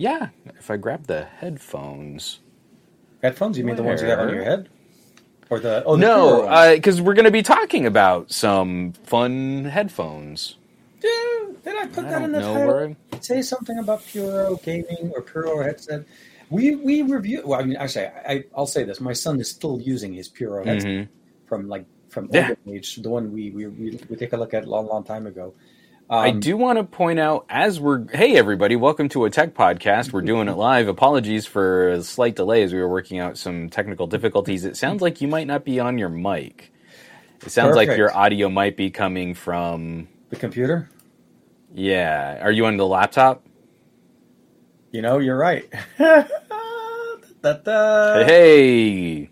Yeah, if I grab the headphones. Headphones? You mean the ones you have on your head? Or the no, because we're going to be talking about some fun headphones. Dude, did I put that in the title? Say something about Puro gaming or Puro headset. We review. Well, I mean, actually, I'll say this. My son is still using his Puro headset from older age, the one we take a look at a long time ago. I do want to point out, hey everybody, welcome to a tech podcast. We're doing it live. Apologies for a slight delay as we were working out some technical difficulties. It sounds like you might not be on your mic. It sounds like your audio might be coming from the computer. Yeah. Are you on the laptop? You know, you're right. Hey.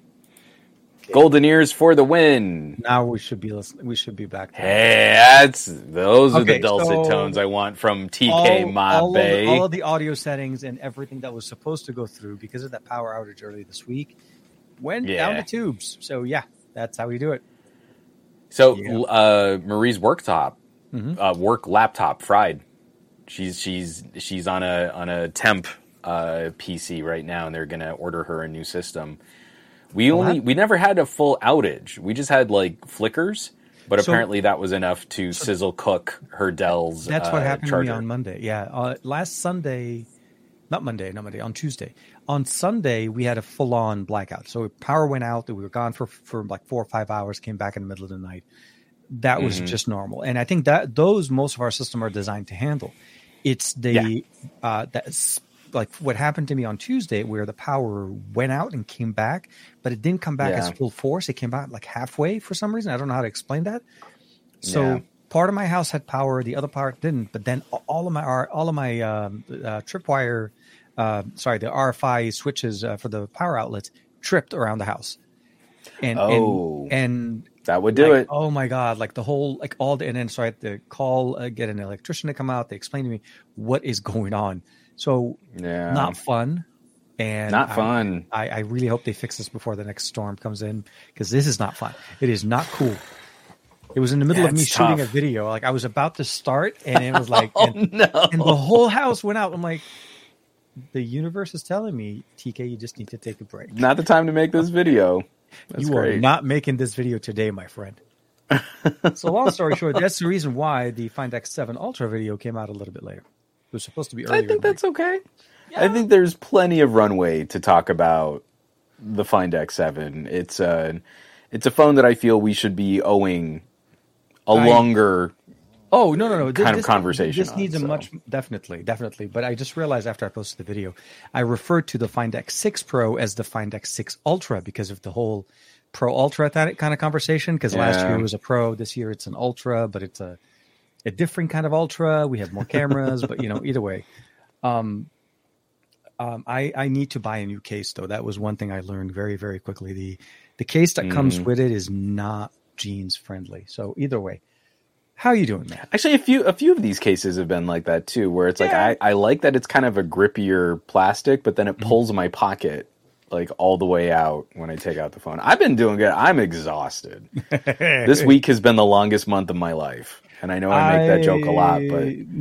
Golden ears for the win. Now we should be back there. Hey, those are the dulcet tones I want from TK Mabe. All of the audio settings and everything that was supposed to go through because of that power outage early this week went down the tubes. So yeah, that's how we do it. So Marie's work laptop fried. She's on a temp PC right now, and they're gonna order her a new system. We never had a full outage. We just had like flickers, but apparently that was enough to sizzle cook her Dell's. That's what happened to me on Monday. Yeah, on Tuesday. On Sunday we had a full on blackout. So power went out. We were gone for like 4 or 5 hours. Came back in the middle of the night. That was just normal. And I think that those most of our system are designed to handle. It's that's like what happened to me on Tuesday where the power went out and came back, but it didn't come back as full force. It came out like halfway for some reason. I don't know how to explain that. So part of my house had power. The other part didn't, but then all of my tripwire, the RFI switches for the power outlets tripped around the house. And that would do it. Oh my God. Like the whole, like all the, and then, so I had to get an electrician to come out. They explained to me what is going on. So not fun, and not fun. I really hope they fix this before the next storm comes in, because this is not fun. It is not cool. It was in the middle of me shooting a video. Like I was about to start, and it was like, and the whole house went out. I'm like, the universe is telling me, TK, you just need to take a break. Not the time to make this video. That's great. You are not making this video today, my friend. So long story short, that's the reason why the Find X7 Ultra video came out a little bit later. It was supposed to be earlier. I think that's okay. Yeah. I think there's plenty of runway to talk about the Find X7. It's a phone that I feel we should be owing a longer. Oh no! Kind of conversation. This needs definitely. But I just realized after I posted the video, I referred to the Find X6 Pro as the Find X6 Ultra because of the whole Pro Ultra kind of conversation. Because last year it was a Pro, this year it's an Ultra, but it's a different kind of Ultra. We have more cameras, but either way, I need to buy a new case though. That was one thing I learned very, very quickly. The case that comes with it is not jeans friendly. So either way, how are you doing, Matt? Actually, a few of these cases have been like that too, where it's like, I like that it's kind of a grippier plastic, but then it pulls my pocket like all the way out when I take out the phone. I've been doing good. I'm exhausted. This week has been the longest month of my life. And I know I make that joke a lot, but I've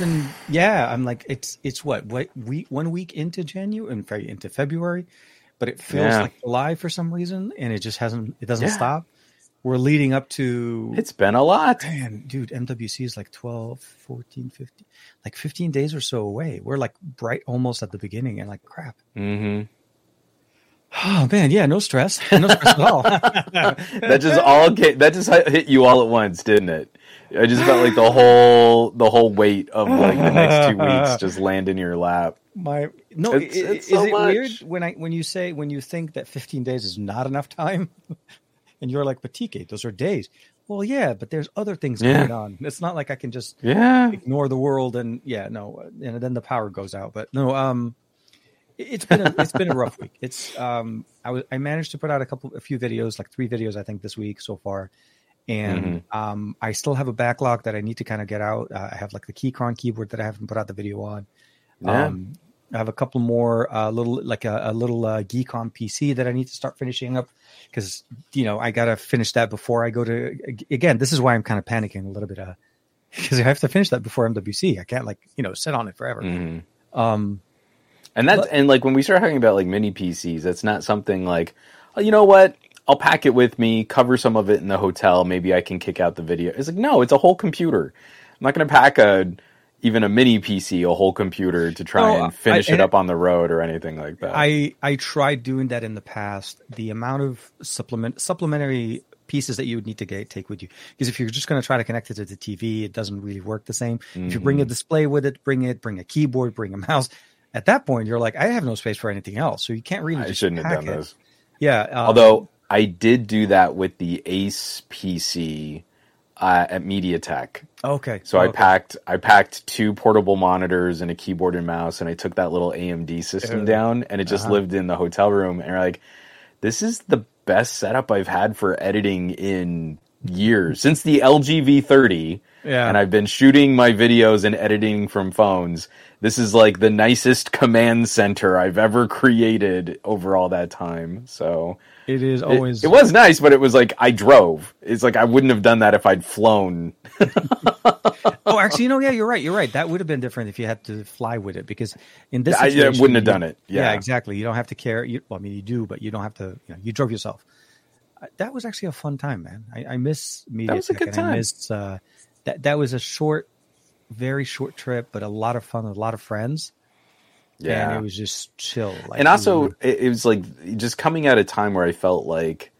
been, I'm like, it's what 1 week into January and into February, but it feels like July for some reason. And it just doesn't stop. We're leading up to, it's been a lot, man, dude. MWC is like 12, 14, 15, like 15 days or so away. We're like almost at the beginning and like, crap. Mm-hmm. Oh man, yeah, no stress at all. That just hit you all at once, didn't it? I just felt like the whole weight of like the next 2 weeks just land in your lap. Is it weird when you think that 15 days is not enough time, and you're like, but TK, those are days. Well, yeah, but there's other things going on. It's not like I can just ignore the world and then the power goes out. But no, It's been a rough week. It's I managed to put out a few videos, like 3 videos I think this week so far, and I still have a backlog that I need to kind of get out. I have like the Keychron keyboard that I haven't put out the video on. I have a couple more little Geekon PC that I need to start finishing up because I gotta finish that before I go to. Again, this is why I'm kind of panicking a little bit. because I have to finish that before MWC. I can't, like, you know, sit on it forever. Mm-hmm. And that's, and like when we start talking about like mini PCs, that's not something like, oh, you know what? I'll pack it with me, cover some of it in the hotel. Maybe I can kick out the video. It's like, no, it's a whole computer. I'm not going to pack even a mini PC, a whole computer to try and finish it up on the road or anything like that. I tried doing that in the past. The amount of supplementary pieces that you would need to take with you, because if you're just going to try to connect it to the TV, it doesn't really work the same. Mm-hmm. If you bring a display with it, bring a keyboard, bring a mouse. At that point, you're like, I have no space for anything else. So you can't really. I shouldn't have done this. Yeah. Although I did do that with the Ace PC at MediaTek. Okay. So I packed two portable monitors and a keyboard and mouse, and I took that little AMD system down, and it just lived in the hotel room. And you're like, this is the best setup I've had for editing in years since the LG V30. Yeah. And I've been shooting my videos and editing from phones. This is like the nicest command center I've ever created over all that time. So it is always. It was nice, but it was like I drove. It's like I wouldn't have done that if I'd flown. Oh, actually, no, yeah, you're right. You're right. That would have been different if you had to fly with it, because in this situation, I wouldn't have done it. Yeah, exactly. You don't have to care. Well, I mean, you do, but you don't have to. You drove yourself. That was actually a fun time, man. I miss MediaTek. That was a good time. I missed, that was a short, very short trip, but a lot of fun, a lot of friends. Yeah. And it was just chill. Like, and also, it was like just coming at a time where I felt like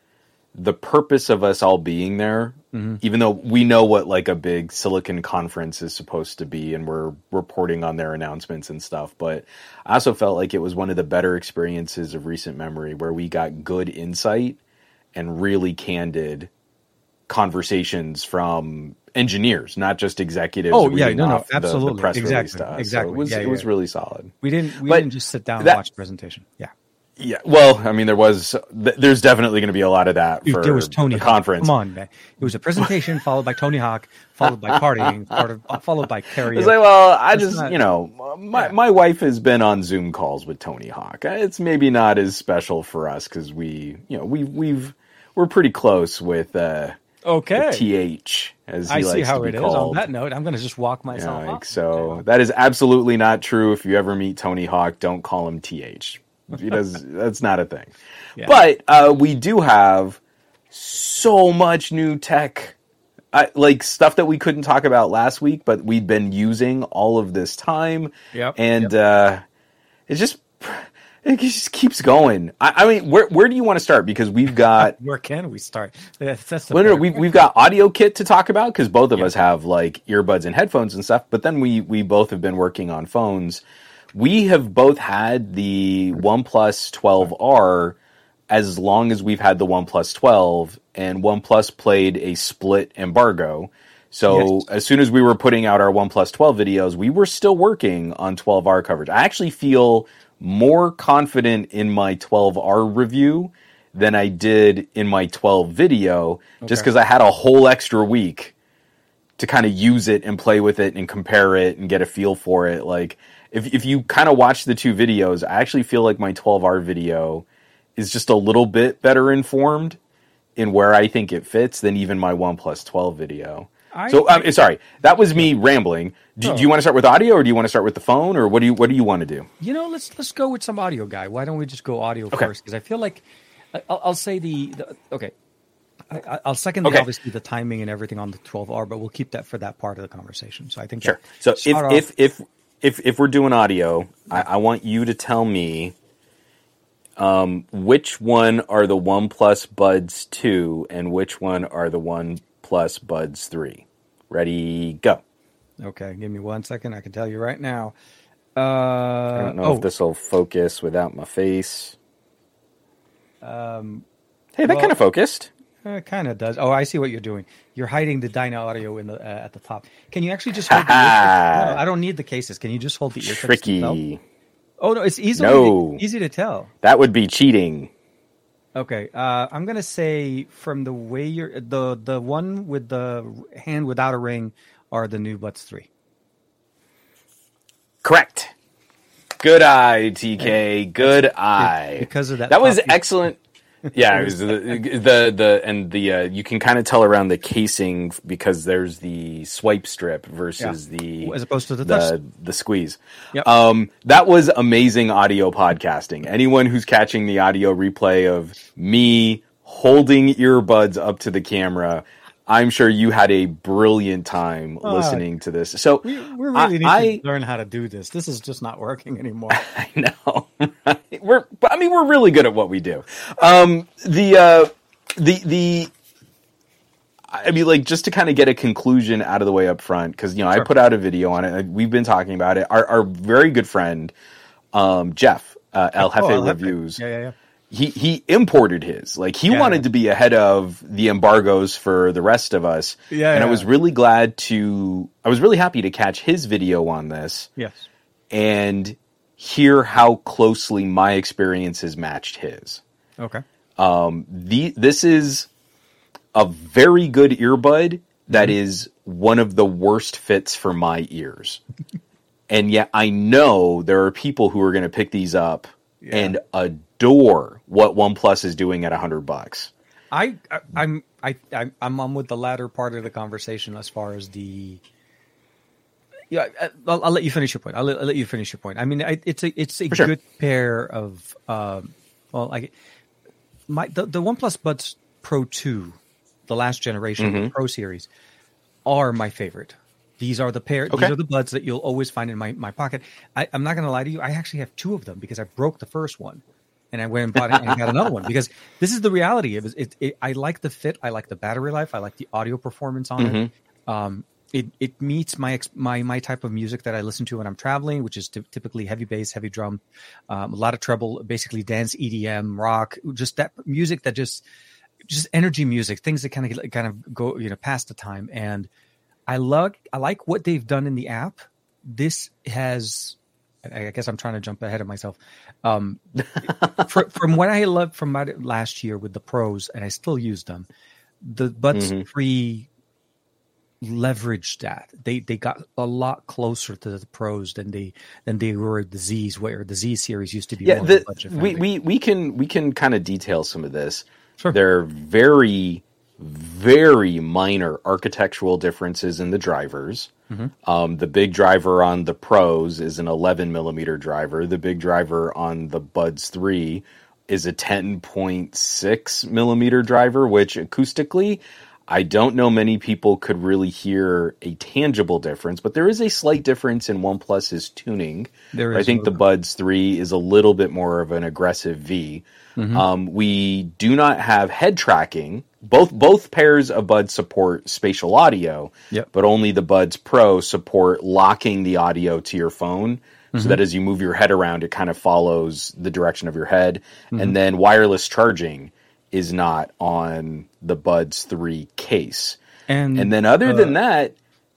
the purpose of us all being there, mm-hmm. even though we know what like a big silicon conference is supposed to be, and we're reporting on their announcements and stuff. But I also felt like it was one of the better experiences of recent memory where we got good insight and really candid conversations from engineers, not just executives. Oh yeah, no, absolutely, the press release stuff. Exactly. So it was really solid. We didn't just sit down and watch the presentation. Yeah. Yeah. Well, I mean, there's definitely going to be a lot of that for the conference. Come on, man. It was a presentation followed by Tony Hawk, followed by partying, followed by karaoke. It's like, well, my wife has been on Zoom calls with Tony Hawk. It's maybe not as special for us because we're pretty close with. Okay. TH, as he I likes see how to be it called. Is. On that note, I'm going to just walk myself up. So that is absolutely not true. If you ever meet Tony Hawk, don't call him TH. He does. That's not a thing. Yeah. But we do have so much new tech, like stuff that we couldn't talk about last week, but we've been using all of this time. Yep. And it just keeps going. I mean, where do you want to start? Because we've got... Where can we start? We've got Audio Kit to talk about, because both of us have like earbuds and headphones and stuff. But then we both have been working on phones. We have both had the OnePlus 12R as long as we've had the OnePlus 12. And OnePlus played a split embargo. So as soon as we were putting out our OnePlus 12 videos, we were still working on 12R coverage. I actually feel... more confident in my 12R review than I did in my 12 video, just because I had a whole extra week to kind of use it and play with it and compare it and get a feel for it. Like if you kind of watch the two videos, I actually feel like my 12R video is just a little bit better informed in where I think it fits than even my OnePlus 12 video. Sorry, that was me rambling. Do you want to start with audio, or do you want to start with the phone, or what do you want to do? You know, let's go with some audio guy. Why don't we just go audio first? Because I feel like I'll say the I'll second obviously the timing and everything on the 12R, but we'll keep that for that part of the conversation. So I think sure. So if we're doing audio, I want you to tell me which one are the OnePlus Buds 2 and which one are the OnePlus Buds 3. Ready, go. Okay, give me 1 second. I can tell you right now. I don't know if this will focus without my face. Hey, that kind of focused. It kind of does. Oh, I see what you're doing. You're hiding the Dynaudio in the at the top. Can you actually just hold the earpiece? No, I don't need the cases. Can you just hold the earpiece? Tricky. Itself? Oh, no, it's easy to tell. That would be cheating. Okay, I'm going to say from the way you're... The one with the hand without a ring are the new Buds 3. Correct. Good eye, TK. Good eye. Because of that... That was excellent. Yeah, it was the you can kind of tell around the casing because there's the swipe strip versus the as opposed to the squeeze. Yep. That was amazing audio podcasting. Anyone who's catching the audio replay of me holding earbuds up to the camera, I'm sure you had a brilliant time listening to this. So we really need to learn how to do this. This is just not working anymore. I know. Right? We're really good at what we do. Just to kind of get a conclusion out of the way up front, because sure. I put out a video on it. We've been talking about it. Our very good friend Jeff El Jefe Reviews. Yeah. He imported his. He wanted to be ahead of the embargoes for the rest of us. Yeah, and I was really happy to catch his video on this. Yes. And hear how closely my experiences matched his. Okay. This is a very good earbud that is one of the worst fits for my ears. And yet I know there are people who are going to pick these up and adore what OnePlus is doing at $100. I'm with the latter part of the conversation as far as the. Yeah, I'll let you finish your point. I'll let you finish your point. I mean, it's a For sure. good pair of. The OnePlus Buds Pro 2, the last generation of the Pro series, are my favorite. These are the pair. Okay. These are the buds that you'll always find in my pocket. I'm not going to lie to you. I actually have two of them because I broke the first one, and I went and bought it and got another one because this is the reality. I like the fit. I like the battery life. I like the audio performance on it. It meets my type of music that I listen to when I'm traveling, which is typically heavy bass, heavy drum, a lot of treble, basically dance, EDM, rock, just that music that just energy music, things that kind of go past the time. And I like what they've done in the app. This has, I guess I'm trying to jump ahead of myself. From what I loved from my last year with the Pros, and I still use them, the Buds 3 leveraged that. They got a lot closer to the Pros than they were the Zs, where the Z series used to be. Yeah, more we can kind of detail some of this. Sure. They're very minor architectural differences in the drivers. The big driver on the Pros is an 11 millimeter driver. The big driver on the Buds 3 is a 10.6 millimeter driver, which acoustically, I don't know many people could really hear a tangible difference, but there is a slight difference in OnePlus's tuning. I think the Buds 3 is a little bit more of an aggressive V. We do not have head tracking. Both pairs of Buds support spatial audio, but only the Buds Pro support locking the audio to your phone so that as you move your head around, it kind of follows the direction of your head. And then wireless charging is not on the Buds 3 case. And then other than that,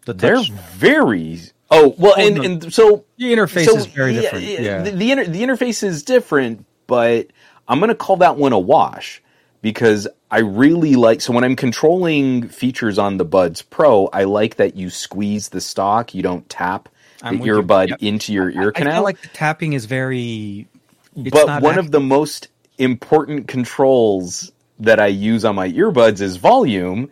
they're very... so... The interface is very different. Yeah. The interface is different, but I'm going to call that one a wash. Because I really like... So when I'm controlling features on the Buds Pro, I like that you squeeze the stock. You don't tap the earbud into your ear canal. I feel like the tapping is very... But one of the most important controls that I use on my earbuds is volume.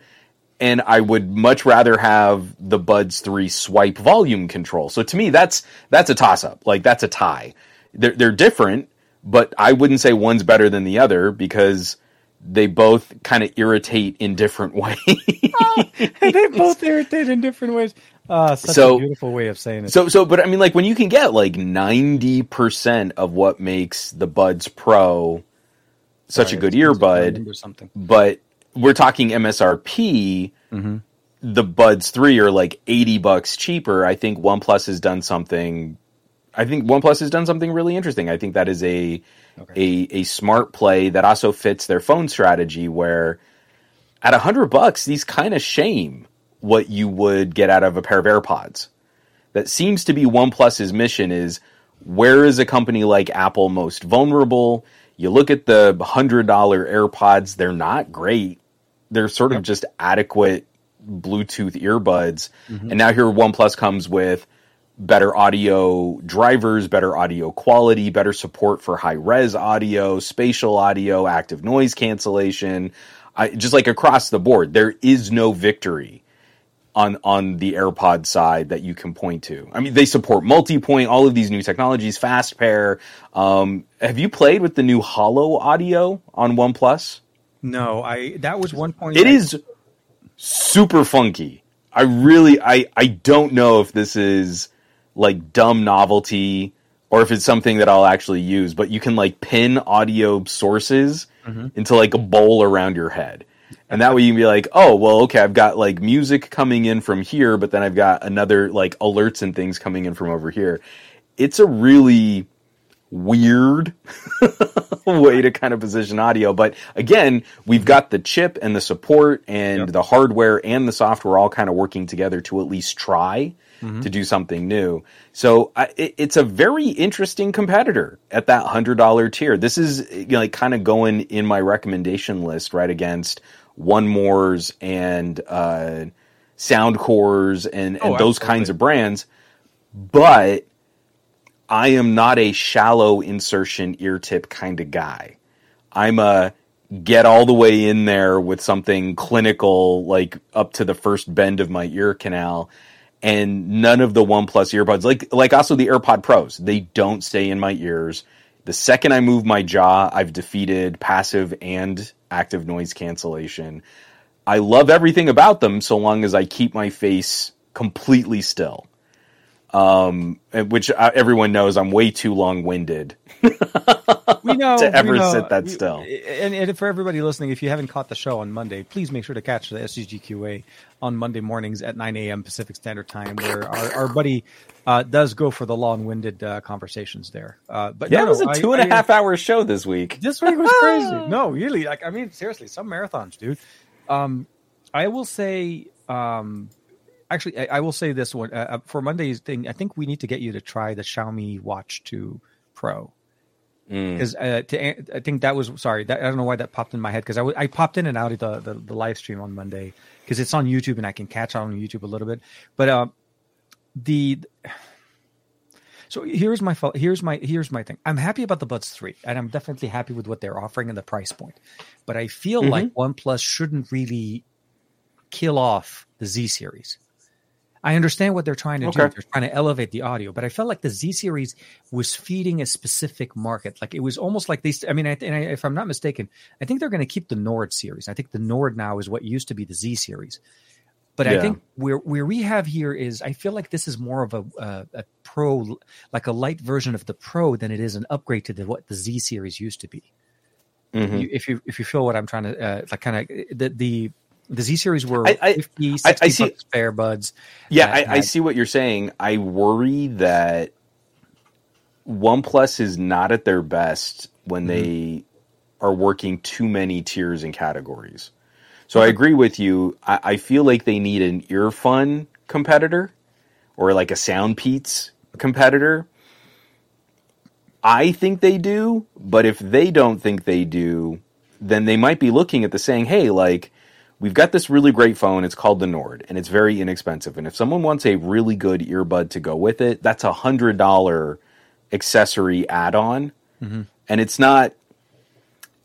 And I would much rather have the Buds 3 swipe volume control. So to me, that's a toss-up. That's a tie. They're different, but I wouldn't say one's better than the other because... They both kind of irritate in different ways. They both irritate in different ways. Such a beautiful way of saying it. But when you can get 90% of what makes the Buds Pro such a good earbud, or something. But we're talking MSRP. The Buds 3 are $80 cheaper. I think OnePlus has done something. really interesting. I think that is a smart play that also fits their phone strategy where at $100, these kind of shame what you would get out of a pair of AirPods. That seems to be OnePlus's mission is where is a company like Apple most vulnerable? You look at the $100 AirPods, they're not great. They're sort of just adequate Bluetooth earbuds. And now here OnePlus comes with better audio drivers, better audio quality, better support for high-res audio, spatial audio, active noise cancellation, just like across the board. There is no victory on the AirPod side that you can point to. I mean, they support multi-point, all of these new technologies, fast pair. Have you played with the new Holo audio on OnePlus? No, that was 1.9. It is super funky. I don't know if this is like dumb novelty or if it's something that I'll actually use, but you can like pin audio sources into like a bowl around your head. And that way you can be like, oh, well, okay, I've got like music coming in from here, but then I've got another like alerts and things coming in from over here. It's a really weird way to kind of position audio. But again, we've got the chip and the support and the hardware and the software all kind of working together to at least try to do something new. So it's a very interesting competitor at that $100 tier. This is like kind of going in my recommendation list right against OneMore's and Soundcore's and those kinds of brands. But I am not a shallow insertion ear tip kind of guy. I'm a get all the way in there with something clinical, like up to the first bend of my ear canal. And none of the OnePlus earbuds, like also the AirPod Pros, they don't stay in my ears. The second I move my jaw, I've defeated passive and active noise cancellation. I love everything about them so long as I keep my face completely still. Which everyone knows I'm way too long-winded sit that still. And for everybody listening, if you haven't caught the show on Monday, please make sure to catch the SCGQA on Monday mornings at 9 a.m. Pacific Standard Time, where our buddy does go for the long-winded conversations there. But yeah, it was a 2.5 hour show this week. This week was crazy. No, really. Like, I mean, seriously, some marathons, dude. I will say... Actually, I will say this one for Monday's thing. I think we need to get you to try the Xiaomi Watch 2 Pro because I think that was I don't know why that popped in my head because I popped in and out of the live stream on Monday because it's on YouTube and I can catch on YouTube a little bit. But so here's my thing. I'm happy about the Buds 3 and I'm definitely happy with what they're offering and the price point. But I feel like OnePlus shouldn't really kill off the Z series. I understand what they're trying to do. They're trying to elevate the audio, but I felt like the Z series was feeding a specific market. Like it was almost like these. I mean, if I'm not mistaken, I think they're going to keep the Nord series. I think the Nord now is what used to be the Z series. But I think where we have here is I feel like this is more of a pro, like a light version of the Pro than it is an upgrade to what the Z series used to be. Mm-hmm. If you feel what I'm trying to like, kind of the Z series were 50, 60 I see, bucks spare buds. Yeah, I see what you're saying. I worry that OnePlus is not at their best when they are working too many tiers and categories. So I agree with you. I feel like they need an earphone competitor or like a Soundpeats competitor. I think they do, but if they don't think they do, then they might be looking at the saying, hey, like, we've got this really great phone. It's called the Nord, and it's very inexpensive. And if someone wants a really good earbud to go with it, that's a $100 accessory add-on. Mm-hmm. And it's not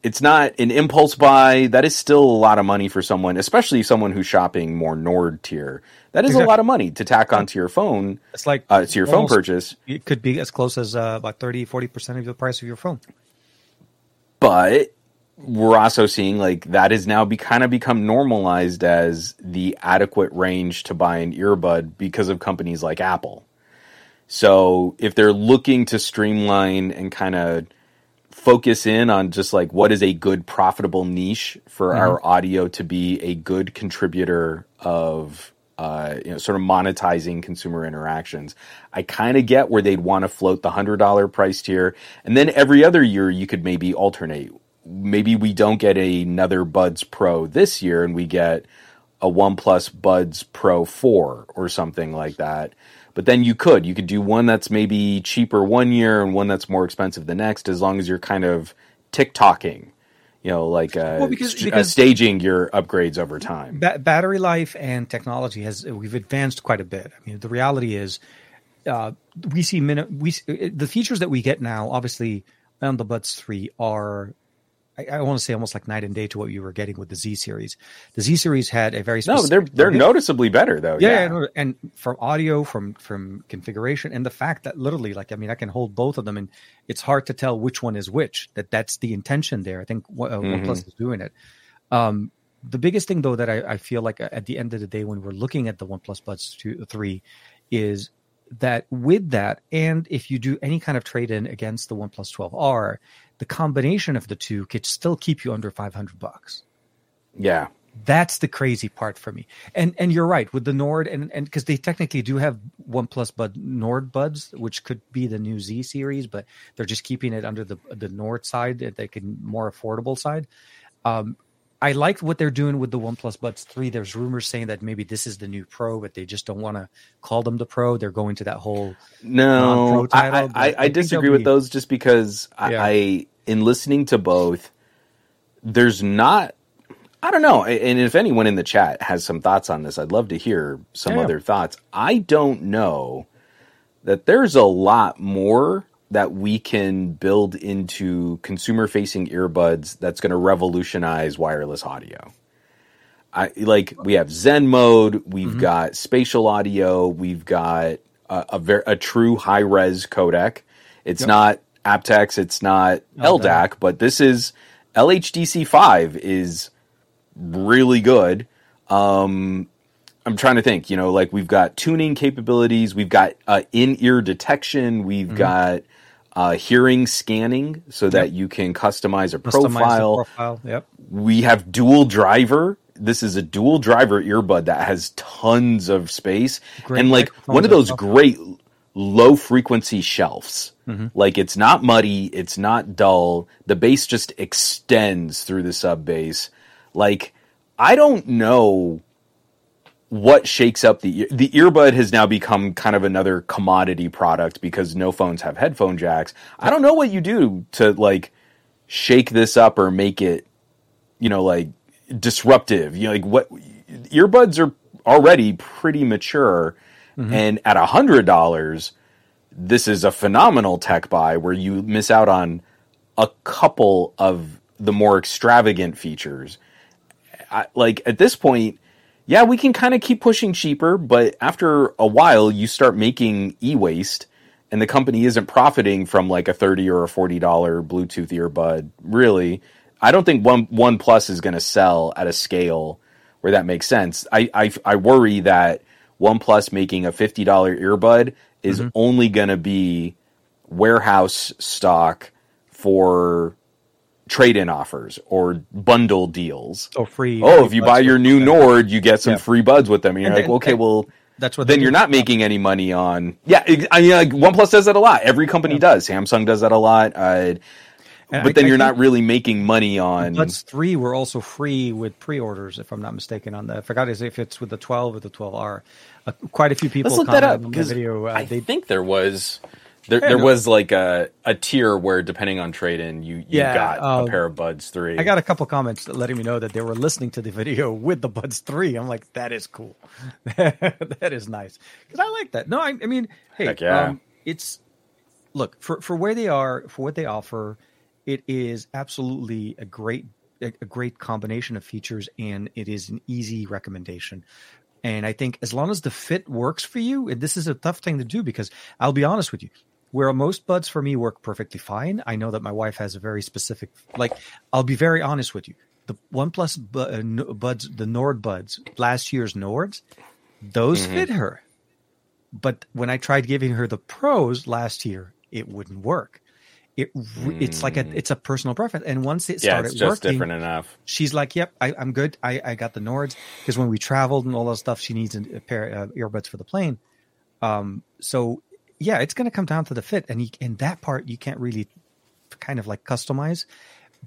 an impulse buy. That is still a lot of money for someone, especially someone who's shopping more Nord tier. That is a lot of money to tack onto your phone. It's like to your phone purchase. It could be as close as about 30, 40% of the price of your phone. But we're also seeing like that has now become normalized as the adequate range to buy an earbud because of companies like Apple. So if they're looking to streamline and kind of focus in on just like what is a good profitable niche for our audio to be a good contributor of sort of monetizing consumer interactions. I kind of get where they'd want to float the $100 price tier. And then every other year you could maybe alternate. Maybe we don't get another Buds Pro this year and we get a OnePlus Buds Pro 4 or something like that. But then you could do one that's maybe cheaper one year and one that's more expensive the next, as long as you're kind of tick-tocking, like because staging your upgrades over time. Battery life and technology we've advanced quite a bit. I mean, the reality is the features that we get now, obviously, on the Buds 3 are, I want to say, almost like night and day to what you were getting with the Z series. The Z series had a very specific... No, they're noticeably better, though. Yeah. And from audio, from configuration, and the fact that literally, like, I mean, I can hold both of them, and it's hard to tell which one is which. That's the intention there. I think OnePlus is doing it. The biggest thing, though, that I feel like at the end of the day when we're looking at the OnePlus Buds 3 is... that with that, and if you do any kind of trade-in against the OnePlus 12R, the combination of the two could still keep you under $500. Yeah. That's the crazy part for me. And you're right, with the Nord, and because they technically do have OnePlus Nord Buds, which could be the new Z series, but they're just keeping it under the Nord side, more affordable side. I like what they're doing with the OnePlus Buds 3. There's rumors saying that maybe this is the new Pro, but they just don't want to call them the Pro. They're going to that whole non-Pro title. I disagree with those just because in listening to both, there's not... I don't know. And if anyone in the chat has some thoughts on this, I'd love to hear some other thoughts. I don't know that there's a lot more... that we can build into consumer-facing earbuds that's going to revolutionize wireless audio. We have Zen mode, we've got spatial audio, we've got a true high-res codec. It's not aptX, it's not LDAC, but this is LHDC5 is really good. I'm trying to think, we've got tuning capabilities, we've got in-ear detection, we've got... hearing scanning so that you can customize a profile. We have dual driver. This is a dual driver earbud that has tons of space. Great and one of those great low frequency shelves. It's not muddy. It's not dull. The bass just extends through the sub bass. I don't know what shakes up the earbud has now become kind of another commodity product because no phones have headphone jacks. I don't know what you do to shake this up or make it, disruptive. What earbuds are already pretty mature, and at $100, this is a phenomenal tech buy where you miss out on a couple of the more extravagant features. At this point, yeah, we can kind of keep pushing cheaper, but after a while, you start making e-waste, and the company isn't profiting from a $30 or a $40 Bluetooth earbud, really. I don't think OnePlus is going to sell at a scale where that makes sense. I worry that OnePlus making a $50 earbud is only going to be warehouse stock for... trade-in offers or bundle deals. Oh, free. Oh, if you buy your new Nord, you get some free buds with them. And you're that's what then you're not making any money on. Yeah, OnePlus does that a lot. Every company does. Samsung does that a lot. But you're not really making money on... Buds 3 were also free with pre-orders, if I'm not mistaken. I forgot if it's with the 12 or the 12R. Quite a few people... Let's look that up, because I think there was... There was a tier where, depending on trade-in, you got a pair of Buds 3. I got a couple comments letting me know that they were listening to the video with the Buds 3. I'm like, that is cool. That is nice. Because I like that. No, I mean, hey, yeah. Look, for where they are, for what they offer, it is absolutely a great combination of features, and it is an easy recommendation. And I think as long as the fit works for you, and this is a tough thing to do because I'll be honest with you, where most buds for me work perfectly fine, I know that my wife has a very specific, I'll be very honest with you. The OnePlus Buds, the Nord Buds, last year's Nords, those fit her. But when I tried giving her the Pros last year, it wouldn't work. It's a personal preference, and once it started it's just working, different enough. She's like, "Yep, I'm good. I got the Nords because when we traveled and all that stuff, she needs a pair of earbuds for the plane." It's going to come down to the fit, and that part you can't really kind of customize.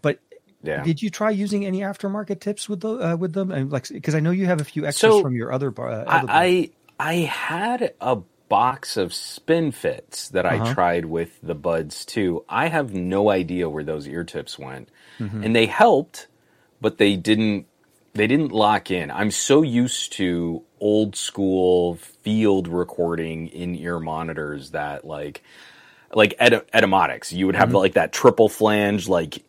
But did you try using any aftermarket tips with them? And because I know you have a few extras from your other. I had a box of Spinfits that I tried with the Buds too. I have no idea where those ear tips went, and they helped, but they didn't lock in. I'm so used to old school field recording in-ear monitors that like Etymotics, you would have like that triple flange, like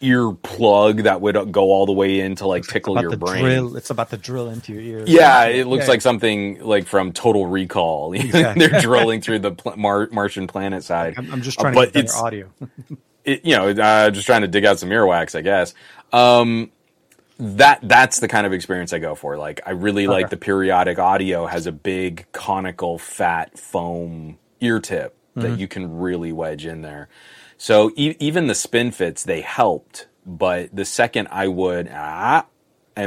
ear plug that would go all the way in to like tickle your brain. It's about to drill into your ears. Yeah, it looks like something like from Total Recall. Exactly. They're drilling through the Martian planet side. I'm just trying to get better audio. Just trying to dig out some earwax, I guess. That's the kind of experience I go for. Like, I really like the Periodic Audio has a big conical fat foam ear tip that you can really wedge in there. So even the Spinfits, they helped, but the second I would and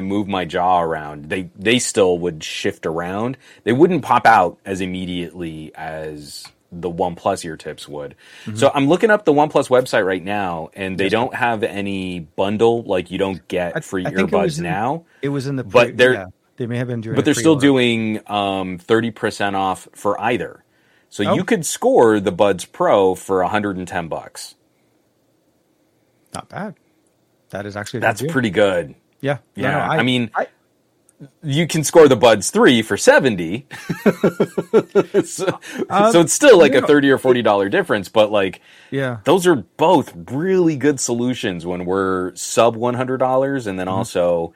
move my jaw around, they still would shift around. They wouldn't pop out as immediately as the OnePlus ear tips would. Mm-hmm. So I'm looking up the OnePlus website right now, and they don't have any bundle. Like, you don't get free earbuds now. It was in the but they may have been doing. But they're still doing 30% off for either. So you could score the Buds Pro for $110. Not bad. That is actually that's pretty good. Yeah. Yeah. No, I mean, you can score the Buds 3 for $70. So it's still like a $30 or $40 difference, but like, those are both really good solutions when we're sub $100 and then also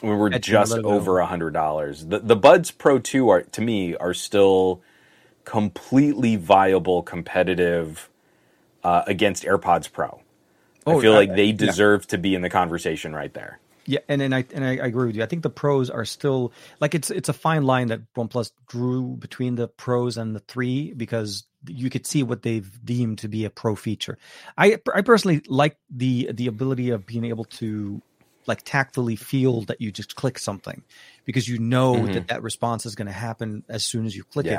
when we're just over $100. The Buds Pro 2 are, to me, are still completely viable, competitive against AirPods Pro. I feel like they deserve to be in the conversation right there. Yeah, and I agree with you. I think the pros are still like it's a fine line that OnePlus drew between the pros and the three, because you could see what they've deemed to be a pro feature. I personally like the ability of being able to like tactfully feel that you just click something, because you know that response is going to happen as soon as you click it.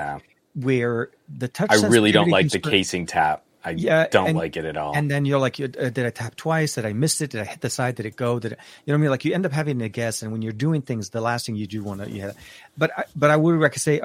Where the touch sensitivity, I really don't like the casing tap. I don't like it at all. And then you're like, did I tap twice? Did I miss it? Did I hit the side? Did it go? Did it, you know what I mean? Like, you end up having to guess. And when you're doing things, the last thing you do want to, I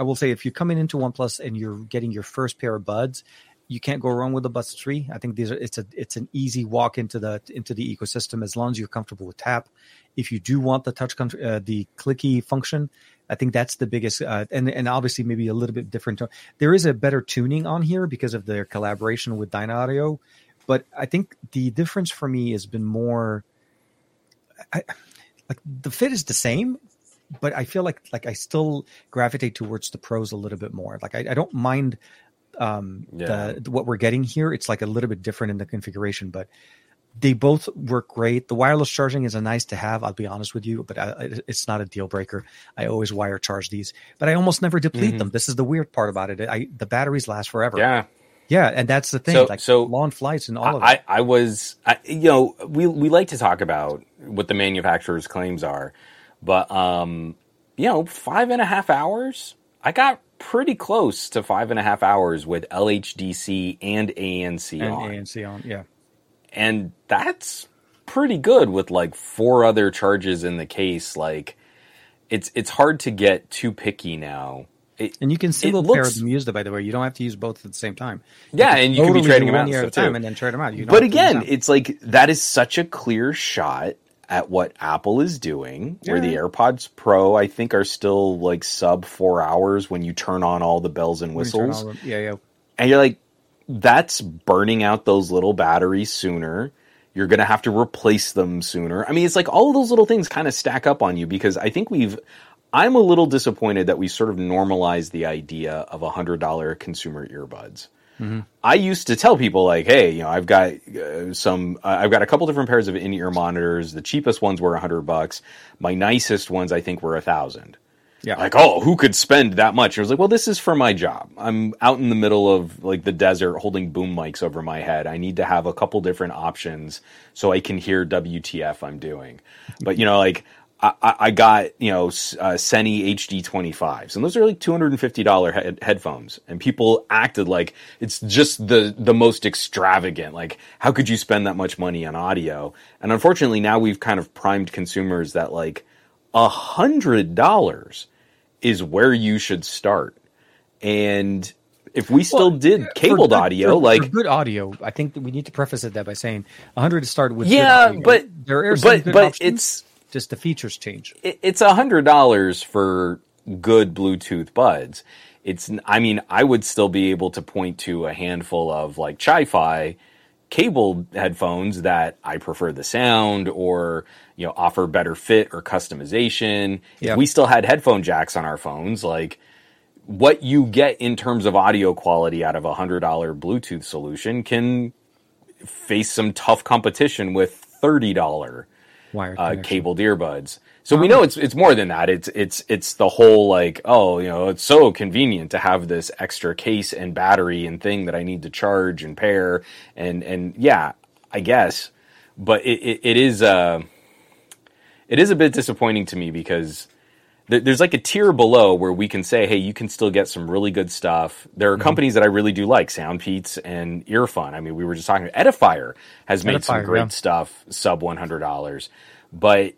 will say, if you're coming into OnePlus and you're getting your first pair of buds, you can't go wrong with the Buds 3. I think it's an easy walk into the ecosystem, as long as you're comfortable with tap. If you do want the touch the clicky function, I think that's the biggest, and obviously maybe a little bit different. There is a better tuning on here because of their collaboration with Dynaudio, but I think the difference for me has been more like the fit is the same, but I feel like I still gravitate towards the pros a little bit more. Like I don't mind what we're getting here. It's like a little bit different in the configuration, but they both work great. The wireless charging is a nice to have, I'll be honest with you, but it's not a deal breaker. I always wire charge these, but I almost never deplete them. This is the weird part about it. The batteries last forever. Yeah, and that's the thing. So long flights and all of it. We like to talk about what the manufacturer's claims are, but 5.5 hours. I got pretty close to 5.5 hours with LHDC and ANC on. And that's pretty good with like four other charges in the case. Like it's hard to get too picky now. And you can single pair them used, by the way. You don't have to use both at the same time. Yeah, and you can be trading them out at a time and then trade them out. But again, it's like that is such a clear shot at what Apple is doing, where the AirPods Pro, I think, are still like sub 4 hours when you turn on all the bells and whistles. And you're like, that's burning out those little batteries sooner. You're going to have to replace them sooner. I mean, it's like all of those little things kind of stack up on you, because I think I'm a little disappointed that we sort of normalized the idea of $100 consumer earbuds. Mm-hmm. I used to tell people like, hey, I've got a couple different pairs of in-ear monitors. The cheapest ones were $100. My nicest ones, I think, were $1,000. Yeah. Like, who could spend that much? I was like, well, this is for my job. I'm out in the middle of like the desert holding boom mics over my head. I need to have a couple different options so I can hear WTF I'm doing. But, like I got, Sennheiser HD25s, and those are like $250 headphones. And people acted like it's just the most extravagant. Like, how could you spend that much money on audio? And unfortunately, now we've kind of primed consumers that like $100 is where you should start. And if we still did cabled audio, for good audio, I think that we need to preface it that by saying $100 to start with. Yeah, but there are some good options, it's just the features change. It's $100 for good Bluetooth buds. I mean, I would still be able to point to a handful of like Chi-Fi cabled headphones that I prefer the sound or, you know, offer better fit or customization. Yeah. If we still had headphone jacks on our phones, like what you get in terms of audio quality out of a $100 Bluetooth solution can face some tough competition with $30 wired cabled earbuds. So we know it's more than that. It's the whole like, oh, you know, it's so convenient to have this extra case and battery and thing that I need to charge and pair and yeah, I guess. But it is a bit disappointing to me because there's like a tier below where we can say, hey, you can still get some really good stuff. There are companies that I really do like, Soundpeats and Earfun. I mean, we were just talking. Edifier has made some great stuff, sub $100, but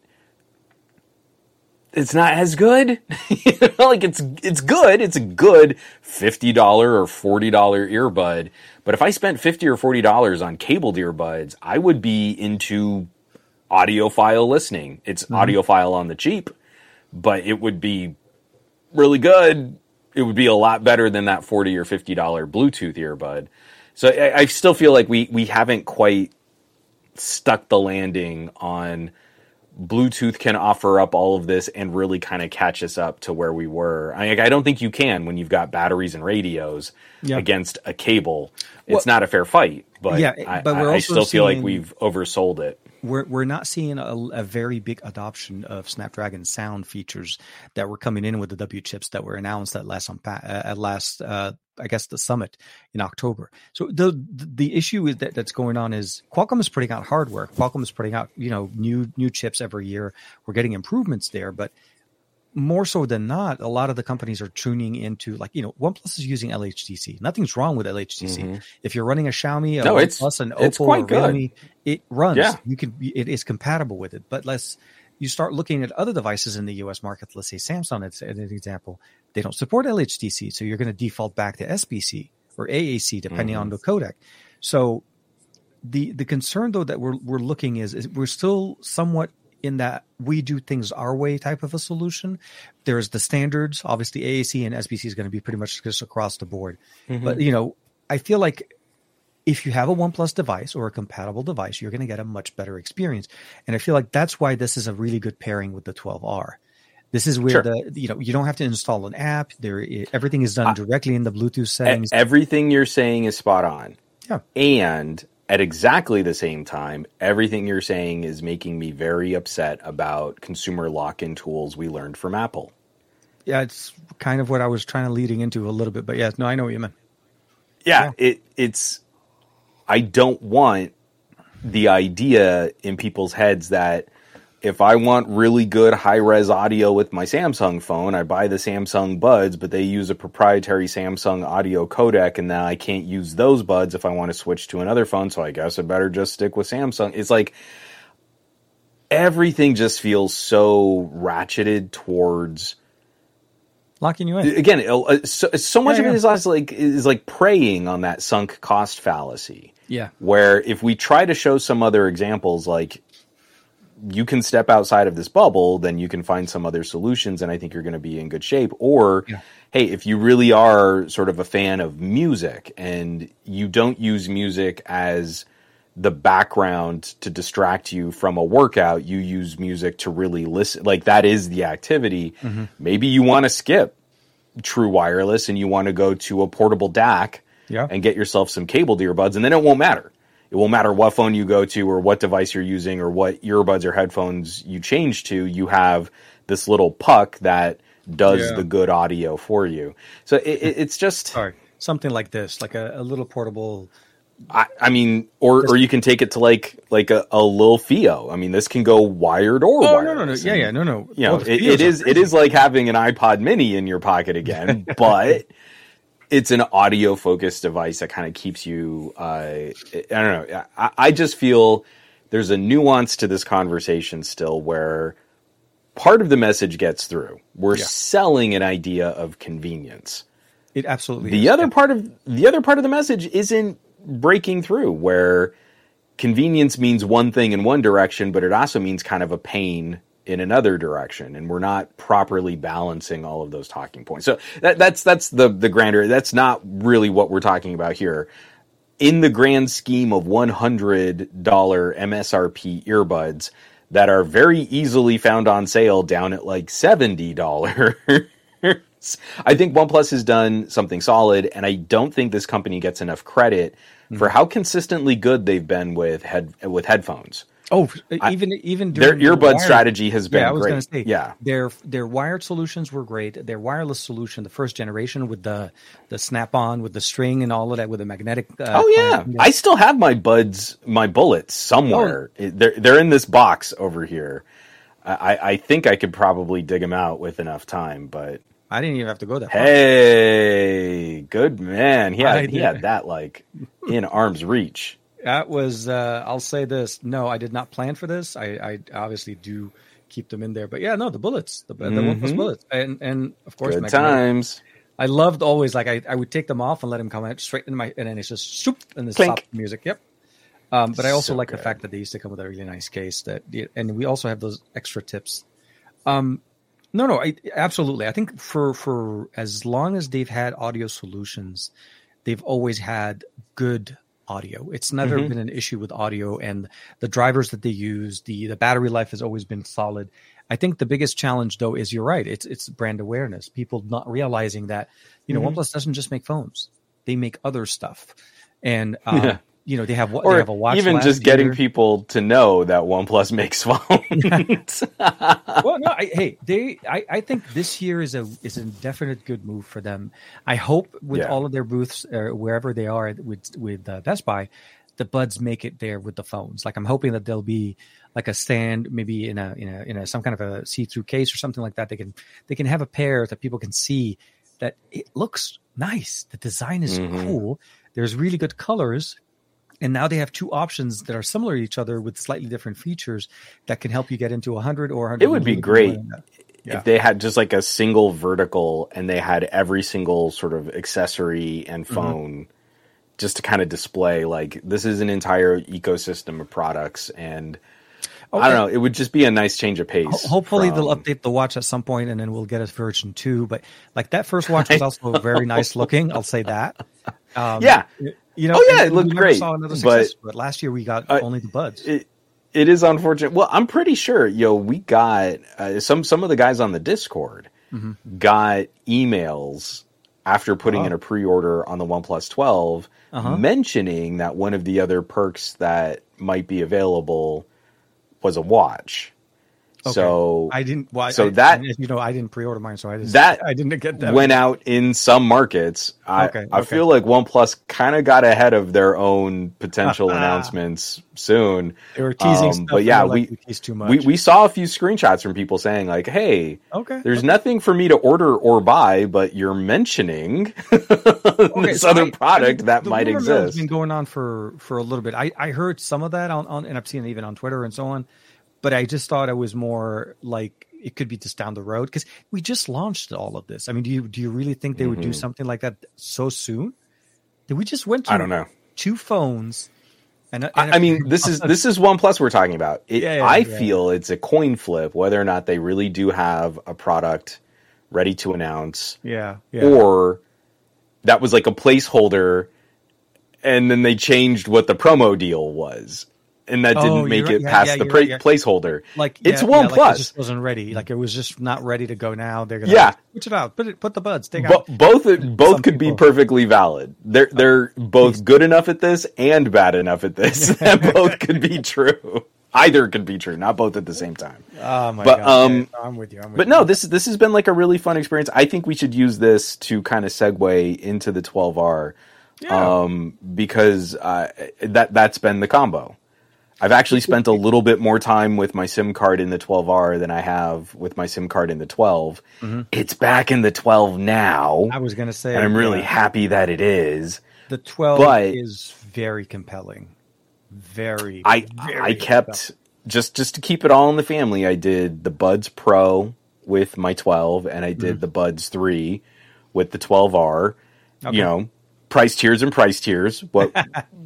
it's not as good. You know, like it's good. It's a good $50 or $40 earbud. But if I spent $50 or $40 on cabled earbuds, I would be into audiophile listening. It's audiophile on the cheap, but it would be really good. It would be a lot better than that $40 or $50 Bluetooth earbud. So I still feel like we haven't quite stuck the landing on Bluetooth can offer up all of this and really kind of catch us up to where we were. I don't think you can when you've got batteries and radios against a cable. It's not a fair fight, but, I still feel like we've oversold it. We're not seeing a very big adoption of Snapdragon sound features that were coming in with the W chips that were announced at last, I guess, the summit in October. So the issue is that's going on is Qualcomm is putting out hardware. Qualcomm is putting out, you know, new chips every year. We're getting improvements there, but more so than not, a lot of the companies are tuning into, like, you know, OnePlus is using LHTC. Nothing's wrong with LHTC. Mm-hmm. If you're running a Xiaomi, OnePlus, an Oppo, or Realme, it runs. Yeah. It is compatible with it. But let's you start looking at other devices in the U.S. market. Let's say Samsung, as an example, they don't support LHTC, so you're going to default back to SBC or AAC depending on the codec. So the concern though that we're looking is we're still somewhat in that we do things our way type of a solution. There's the standards, obviously AAC and SBC is going to be pretty much just across the board. Mm-hmm. But, you know, I feel like if you have a OnePlus device or a compatible device, you're going to get a much better experience. And I feel like that's why this is a really good pairing with the 12R. This is where you don't have to install an app. Everything is done directly in the Bluetooth settings. Everything you're saying is spot on. Yeah. And at exactly the same time, everything you're saying is making me very upset about consumer lock-in tools we learned from Apple. Yeah, it's kind of what I was trying to leading into a little bit, but I know what you meant. Yeah. It's I don't want the idea in people's heads that if I want really good high-res audio with my Samsung phone, I buy the Samsung Buds, but they use a proprietary Samsung audio codec, and now I can't use those Buds if I want to switch to another phone, so I guess I better just stick with Samsung. It's like everything just feels so ratcheted towards locking you in. Again, so much of it is like preying on that sunk cost fallacy. Yeah. Where if we try to show some other examples, like, you can step outside of this bubble, then you can find some other solutions, and I think you're going to be in good shape. Or, hey, if you really are sort of a fan of music and you don't use music as the background to distract you from a workout, you use music to really listen. Like, that is the activity. Mm-hmm. Maybe you want to skip true wireless and you want to go to a portable DAC and get yourself some cabled earbuds, and then it won't matter. It won't matter what phone you go to or what device you're using or what earbuds or headphones you change to. You have this little puck that does the good audio for you. So it's just something like this, like a little portable. Or you can take it to like a Lil Fio. I mean, this can go wired or wireless. No. No. You know, it is like having an iPod mini in your pocket again, but it's an audio-focused device that kind of keeps you, I don't know. I just feel there's a nuance to this conversation still where part of the message gets through. We're selling an idea of convenience. It absolutely is. The other part of the message isn't breaking through, where convenience means one thing in one direction, but it also means kind of a pain in another direction, and we're not properly balancing all of those talking points. So that's the grander. That's not really what we're talking about here. In the grand scheme of $100 MSRP earbuds that are very easily found on sale down at like $70, I think OnePlus has done something solid, and I don't think this company gets enough credit for how consistently good they've been with headphones. Oh, even their earbud strategy has been great. Their wired solutions were great. Their wireless solution, the first generation with the snap-on, with the string and all of that, with the magnetic. Plant. I still have my Buds, my Bullets somewhere. Oh. They're in this box over here. I think I could probably dig them out with enough time, but I didn't even have to go that far. Hey, good man. He had that like in arm's reach. That was, I'll say this. No, I did not plan for this. I obviously do keep them in there, but the Bullets, the OnePlus Bullets, and of course, good times. I loved always like I would take them off and let them come out straight in my, and then it's just shoop and the soft music. Yep. But I also like the fact that they used to come with a really nice case and we also have those extra tips. Absolutely. I think for as long as they've had audio solutions, they've always had good audio. It's never been an issue with audio, and the drivers that they use, the battery life has always been solid. I think the biggest challenge, though, is you're right. It's brand awareness. People not realizing that, OnePlus doesn't just make phones. They make other stuff. And, they have a watch. Even just getting people to know that OnePlus makes phones. Well, no, I think this year is a definite good move for them. I hope with all of their booths or wherever they are with Best Buy, the Buds make it there with the phones. Like I'm hoping that there'll be like a stand, maybe in a some kind of a see-through case or something like that. They can have a pair that people can see that it looks nice. The design is cool. There's really good colors. And now they have two options that are similar to each other with slightly different features that can help you get into 100 or 100. It would be great if they had just like a single vertical and they had every single sort of accessory and phone just to kind of display like this is an entire ecosystem of products. And I don't know, it would just be a nice change of pace. Hopefully they'll update the watch at some point and then we'll get a version 2. But like that first watch was also very nice looking. I'll say that. It looked great. Saw another success, but last year we got only the Buds. It is unfortunate. Well, I'm pretty sure, we got some of the guys on the Discord got emails after putting in a pre-order on the OnePlus 12 mentioning that one of the other perks that might be available was a watch. Okay. So I didn't. Well, so I didn't pre-order mine, so I didn't get that. Went out in some markets. I feel like OnePlus kind of got ahead of their own potential announcements soon. They were teasing stuff, but we teased too much. We saw a few screenshots from people saying like, "Hey, there's nothing for me to order or buy, but you're mentioning this other product that might exist." It's been going on for a little bit. I heard some of that on, and I've seen it even on Twitter and so on. But I just thought it was more like it could be just down the road because we just launched all of this. I mean, do you really think they would do something like that so soon? Did we just went to I don't know. Two phones? And I mean, this is OnePlus we're talking about. I feel it's a coin flip whether or not they really do have a product ready to announce. Yeah. Or that was like a placeholder, and then they changed what the promo deal was. And that didn't make it past the placeholder. Like it's OnePlus. Like it just wasn't ready. Like it was just not ready to go. Now they're gonna switch it out. Put the Buds. Take out. Both could be perfectly valid. They're both good enough at this and bad enough at this. That both could be true. Either could be true, not both at the same time. Oh my god! I'm with you. But no, this has been like a really fun experience. I think we should use this to kind of segue into the 12R, because that's been the combo. I've actually spent a little bit more time with my SIM card in the 12R than I have with my SIM card in the 12. Mm-hmm. It's back in the 12 now. I was going to say. And I'm really happy that it is. The 12 is very compelling. Very, I kept, just to keep it all in the family, I did the Buds Pro with my 12, and I did the Buds 3 with the 12R. Okay. Price tiers, what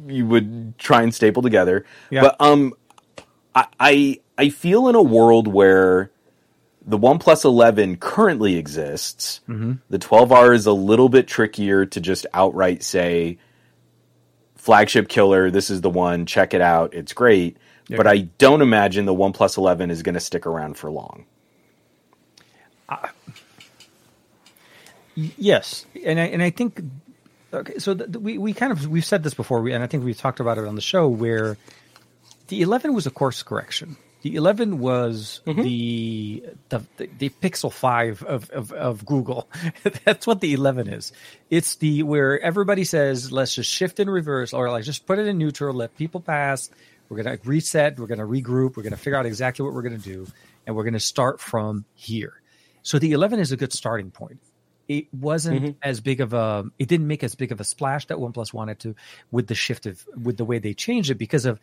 you would try and staple together. Yeah. But I feel in a world where the OnePlus 11 currently exists, mm-hmm. the 12R is a little bit trickier to just outright say, flagship killer, this is the one, check it out, it's great. Yeah. But I don't imagine the OnePlus 11 is going to stick around for long. Yes, and I think... Okay, so we kind of, we've said this before, and I think we've talked about it on the show, where the 11 was a course correction. The 11 was mm-hmm. the Pixel 5 of Google. That's what the 11 is. It's the where everybody says, let's just shift in reverse, or like just put it in neutral, let people pass. We're going to reset. We're going to regroup. We're going to figure out exactly what we're going to do, and we're going to start from here. So the 11 is a good starting point. It wasn't mm-hmm. as big of a, it didn't make as big of a splash that OnePlus wanted to with the shift of, with the way they changed it, because of,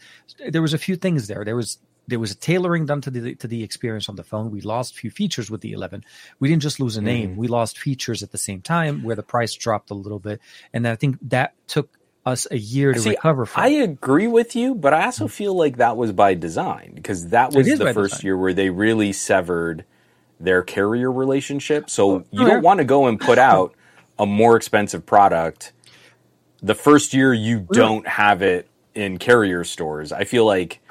there was a few things there. There was a tailoring done to the experience on the phone. We lost a few features with the 11. We didn't just lose a name. We lost features at the same time where the price dropped a little bit. And I think that took us a year to recover from. I agree with you, but I also feel like that was by design, because that was the first year where they really severed their carrier relationship. So you don't want to go and put out a more expensive product the first year you don't have it in carrier stores. I feel like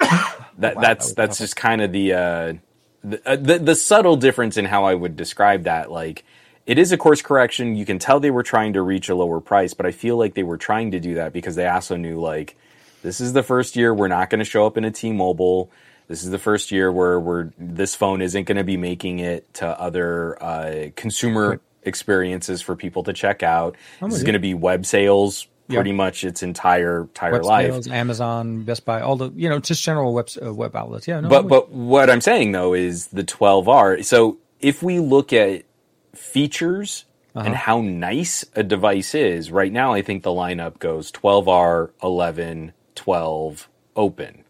that's just kind of the subtle difference in how I would describe that. Like, it is a course correction. You can tell they were trying to reach a lower price, but I feel like they were trying to do that because they also knew, like, this is the first year we're not going to show up in a T-Mobile. This is the first year where this phone isn't going to be making it to other consumer experiences for people to check out. This is going to be web sales pretty much its entire web life. Sales, Amazon, Best Buy, all the just general web outlets. Yeah, no, but what I'm saying though is the 12R. So if we look at features and how nice a device is right now, I think the lineup goes 12R, 11, 12, Open.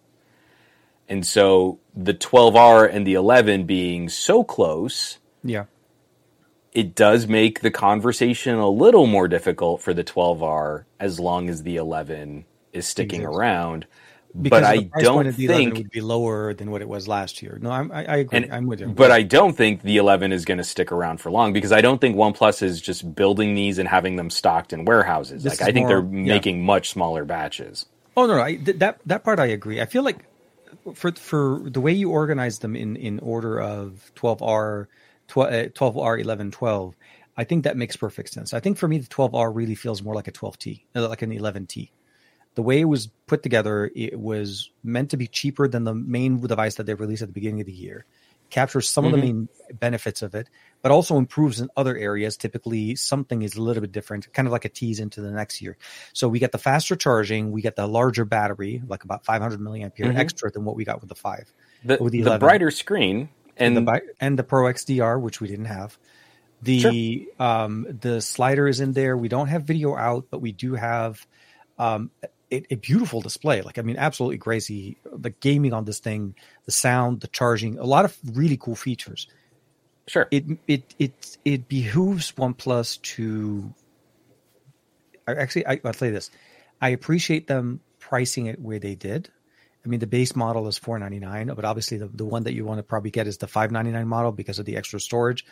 And so the 12R and the 11 being so close, it does make the conversation a little more difficult for the 12R as long as the 11 is sticking around. Because but the price point of the 11 would be lower than what it was last year. No, I agree. I'm with you. But I don't think the 11 is going to stick around for long, because I don't think OnePlus is just building these and having them stocked in warehouses. This like I think they're making much smaller batches. Oh no, that part I agree. I feel like for the way you organize them in order of 12R, 12R, 11, 12, I think that makes perfect sense. I think for me, the 12R really feels more like a 12T, like an 11T. The way it was put together, it was meant to be cheaper than the main device that they released at the beginning of the year. Captures some of the main benefits of it, but also improves in other areas. Typically, something is a little bit different, kind of like a tease into the next year. So we get the faster charging, we get the larger battery, like about 500 milliampere extra than what we got with the 5. With the 11, the brighter screen and the Pro XDR, which we didn't have. The slider is in there. We don't have video out, but we do have a beautiful display. Like, I mean, absolutely crazy. The gaming on this thing, the sound, the charging, a lot of really cool features. Sure. It behooves OnePlus to I'll say this. I appreciate them pricing it where they did. I mean, the base model is $499, but obviously the one that you want to probably get is the $599 model because of the extra storage.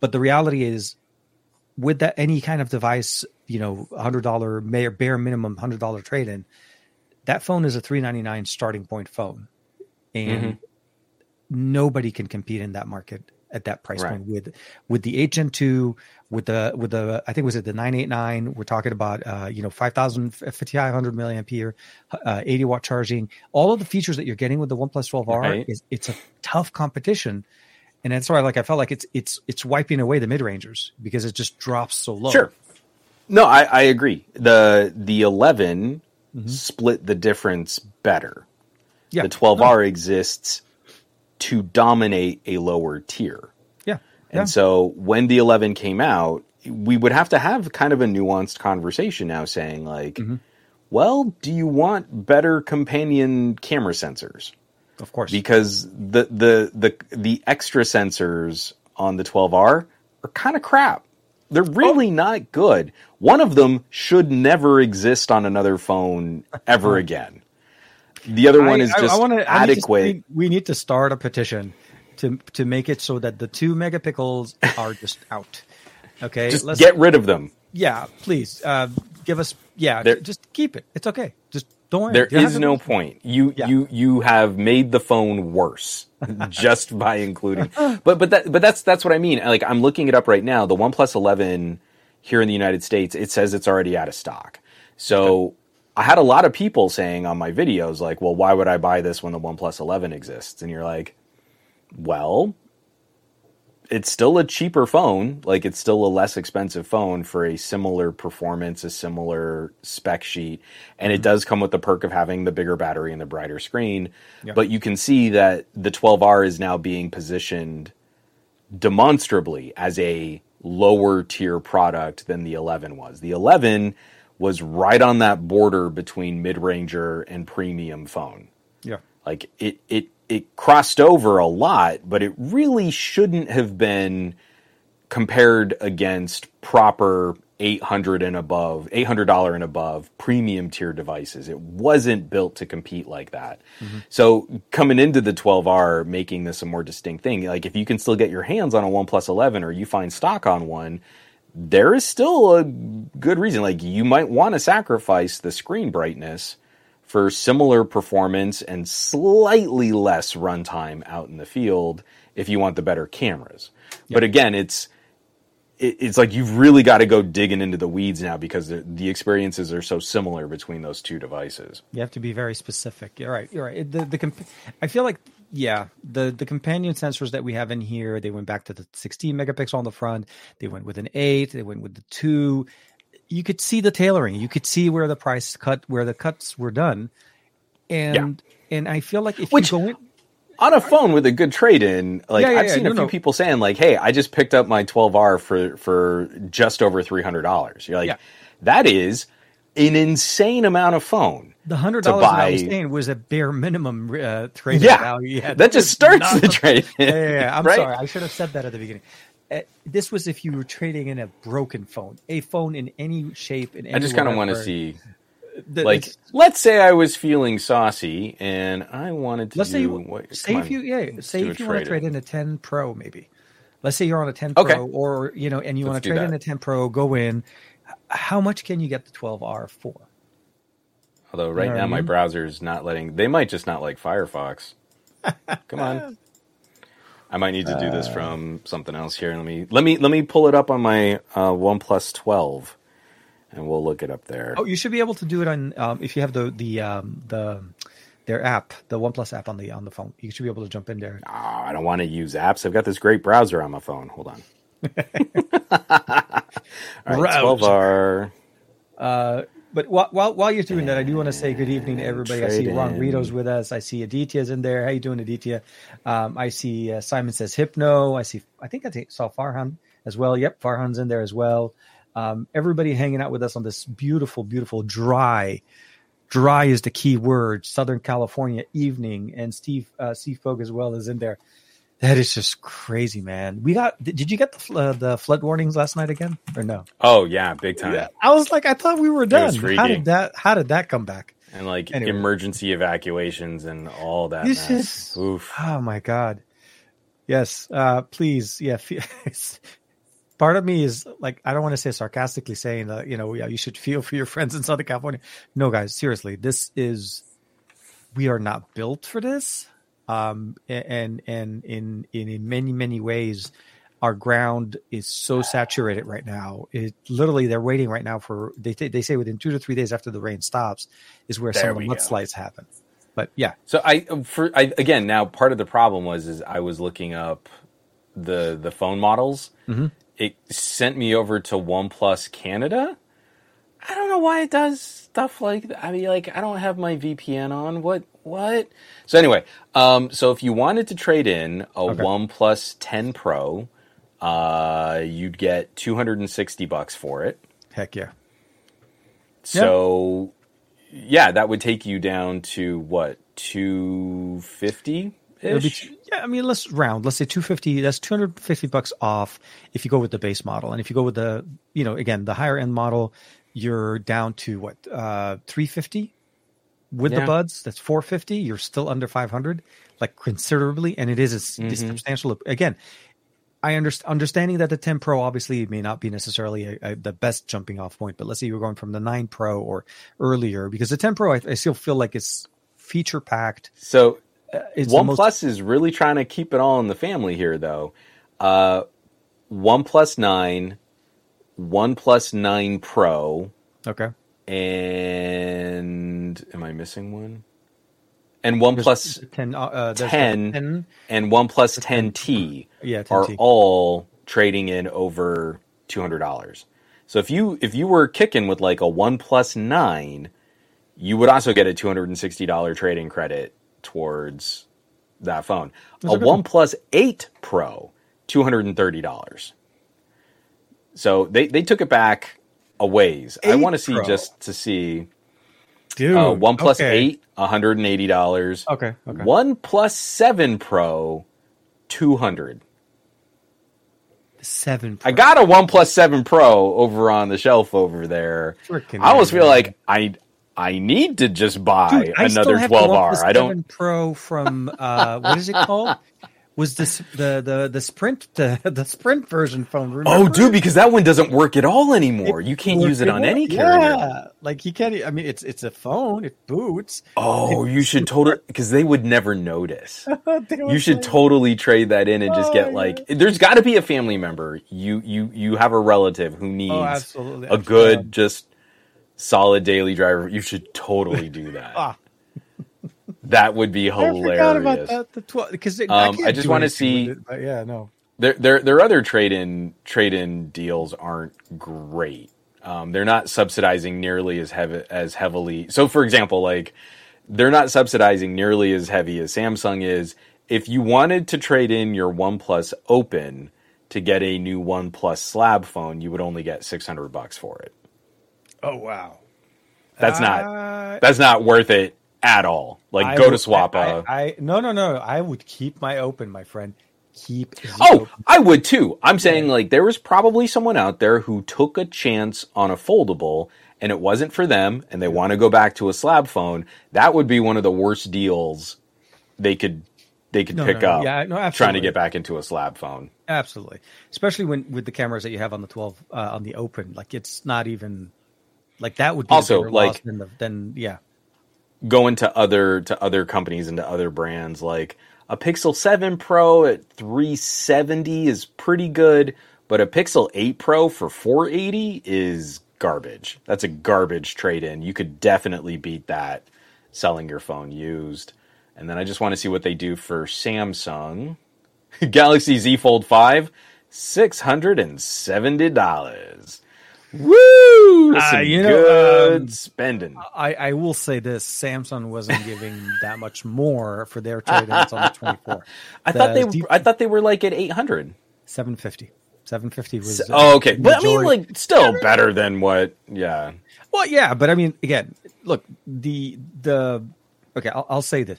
But the reality is, with that, any kind of device, $100 bare minimum $100 trade-in, that phone is a $399 starting point phone, and nobody can compete in that market at that price point with the 8 Gen 2, with the I think was it the 989. We're talking about 5,500 milliampere, 80 watt charging. All of the features that you're getting with the OnePlus 12R it's a tough competition. And that's why, I felt like it's wiping away the mid rangers because it just drops so low. Sure, no, I agree. The 11 split the difference better. Yeah, the 12R exists to dominate a lower tier. Yeah, and so when the 11 came out, we would have to have kind of a nuanced conversation now, saying well, do you want better companion camera sensors? Of course, because the extra sensors on the 12R are kind of crap. They're really not good. One of them should never exist on another phone ever again. The other one is just adequate. We need to start a petition to make it so that the 2 megapixels are just out. Okay, just get rid of them. Yeah, please give us. Yeah, just keep it. It's okay. Just don't worry. There is no point. You have made the phone worse just by including. But that's what I mean. Like, I'm looking it up right now. The OnePlus 11 here in the United States, it says it's already out of stock. So I had a lot of people saying on my videos, like, well, why would I buy this when the OnePlus 11 exists? And you're like, well, it's still a cheaper phone. Like, it's still a less expensive phone for a similar performance, a similar spec sheet. And it does come with the perk of having the bigger battery and the brighter screen. Yeah. But you can see that the 12R is now being positioned demonstrably as a lower tier product than the 11 was. The 11 was right on that border between mid-ranger and premium phone. Yeah. Like, it crossed over a lot, but it really shouldn't have been compared against proper $800 and above premium tier devices. It wasn't built to compete like that. Mm-hmm. So coming into the 12R, making this a more distinct thing, like, if you can still get your hands on a OnePlus 11 or you find stock on one, there is still a good reason. Like, you might want to sacrifice the screen brightness for similar performance and slightly less runtime out in the field if you want the better cameras. Yep. But again, it's like, you've really got to go digging into the weeds now because the experiences are so similar between those two devices. You have to be very specific. You're right. I feel like, yeah, the companion sensors that we have in here, they went back to the 16 megapixel on the front. They went with an 8. They went with the 2. You could see the tailoring. You could see where the price cut, where the cuts were done. And I feel like you go in on a phone with a good trade-in, like, I've seen a few people saying, like, hey, I just picked up my 12R for just over $300. You're like, that is an insane amount of phone. The $100 that I was saying was a bare minimum trade-in value. Yeah, that just starts the trade-in. Yeah, I'm sorry. I should have said that at the beginning. This was if you were trading in a broken phone, a phone in any shape. I just kind of want to see... let's say I was feeling saucy and I wanted to want to trade in a 10 Pro, maybe. Let's say you're on a 10 Pro, or, you know, and you want to trade in a 10 Pro, go in. How much can you get the 12R for? Although right now my browser is not letting, they might just not like Firefox. Come on. I might need to do this from something else here. Let me pull it up on my OnePlus 12. And we'll look it up there. Oh, you should be able to do it on if you have their app, the OnePlus app on the phone. You should be able to jump in there. Oh, I don't want to use apps. I've got this great browser on my phone. Hold on. All right, 12R. But while you're doing that, I do want to say good evening to everybody. I see Ron Rito's with us. I see Aditya's in there. How you doing, Aditya? I see Simon says Hypno. I think I saw Farhan as well. Yep, Farhan's in there as well. Everybody hanging out with us on this beautiful, beautiful dry is the key word, Southern California evening. And Steve Folk as well is in there. That is just crazy, man. Did you get the flood warnings last night again or no? Oh yeah. Big time. Yeah. I was like, I thought we were done. How did that come back? And like emergency evacuations and all that. This is, oof. Oh my God. Yes. Please. Yeah. Part of me is like, I don't want to say sarcastically saying that, you know, yeah, you should feel for your friends in Southern California. No, guys, seriously, we are not built for this. And in many, many ways, our ground is so saturated right now. It literally, they're waiting right now for, they say within 2 to 3 days after the rain stops is where some of the mudslides happen. But yeah. So now part of the problem was I was looking up the phone models. Mm-hmm. It sent me over to OnePlus Canada. I don't know why it does stuff like that. I mean, like, I don't have my VPN on. What? So anyway, so if you wanted to trade in a OnePlus 10 Pro, you'd get $260 for it. Heck yeah. So yeah, that would take you down to what? $250? Let's round. Let's say $250. That's $250 off if you go with the base model, and if you go with the, you know, again, the higher end model, you're down to what, $350? with the Buds, that's $450. You're still under $500, like considerably, and it is a substantial. Again, I understanding that the 10 Pro obviously may not be necessarily the best jumping off point, but let's say you're going from the 9 Pro or earlier, because the 10 Pro I still feel like it's feature packed. So OnePlus is really trying to keep it all in the family here, though. OnePlus 9, OnePlus 9 Pro. Okay. And am I missing one? And OnePlus 10 and OnePlus 10T are all trading in over $200. So if you were kicking with like a OnePlus 9, you would also get a $260 trading credit towards that phone. That's a OnePlus 8 Pro, $230. So they took it back a ways. I want to see OnePlus 8, $180. Okay. OnePlus 7 Pro, $200. 7 Pro. I got a OnePlus 7 Pro over on the shelf over there. I almost feel like I need to just buy another 12R. I don't. 7 Pro from what is it called? Was this the Sprint the Sprint version phone? Remember? Oh, dude, because that one doesn't work at all anymore. You can't use it on any carrier. Yeah, like you can't. I mean, it's a phone. It boots. Oh, you should totally, because they would never notice. You should totally trade that in and just get like. There's got to be a family member. You have a relative who needs a good, just solid daily driver. You should totally do that. That would be hilarious. I forgot about that. I just want to see. Their other trade-in deals aren't great. They're not subsidizing nearly as heavily. So, for example, like they're not subsidizing nearly as heavy as Samsung is. If you wanted to trade in your OnePlus Open to get a new OnePlus slab phone, you would only get $600 for it. Oh wow, that's not worth it. At all. Like, to swap out. No. I would keep my Open, my friend. Open. I would too. I'm saying, like, there was probably someone out there who took a chance on a foldable and it wasn't for them and they want to go back to a slab phone. That would be one of the worst deals they could pick up trying to get back into a slab phone. Absolutely. Especially with the cameras that you have on the 12, on the Open. Like, it's not even. Like, that would be also, like, than going to other companies and to other brands, like a Pixel 7 Pro at $370 is pretty good, but a Pixel 8 Pro for $480 is garbage. That's a garbage trade-in. You could definitely beat that selling your phone used. And then I just want to see what they do for Samsung. Galaxy Z Fold 5, $670. Woo! Some good spending. I will say this: Samsung wasn't giving that much more for their trade-ins on the 24. I thought they were like at $800. $750 was. Oh, okay. But I mean, like, still better than what? Yeah. Well, yeah, but I mean, again, look, I'll say this: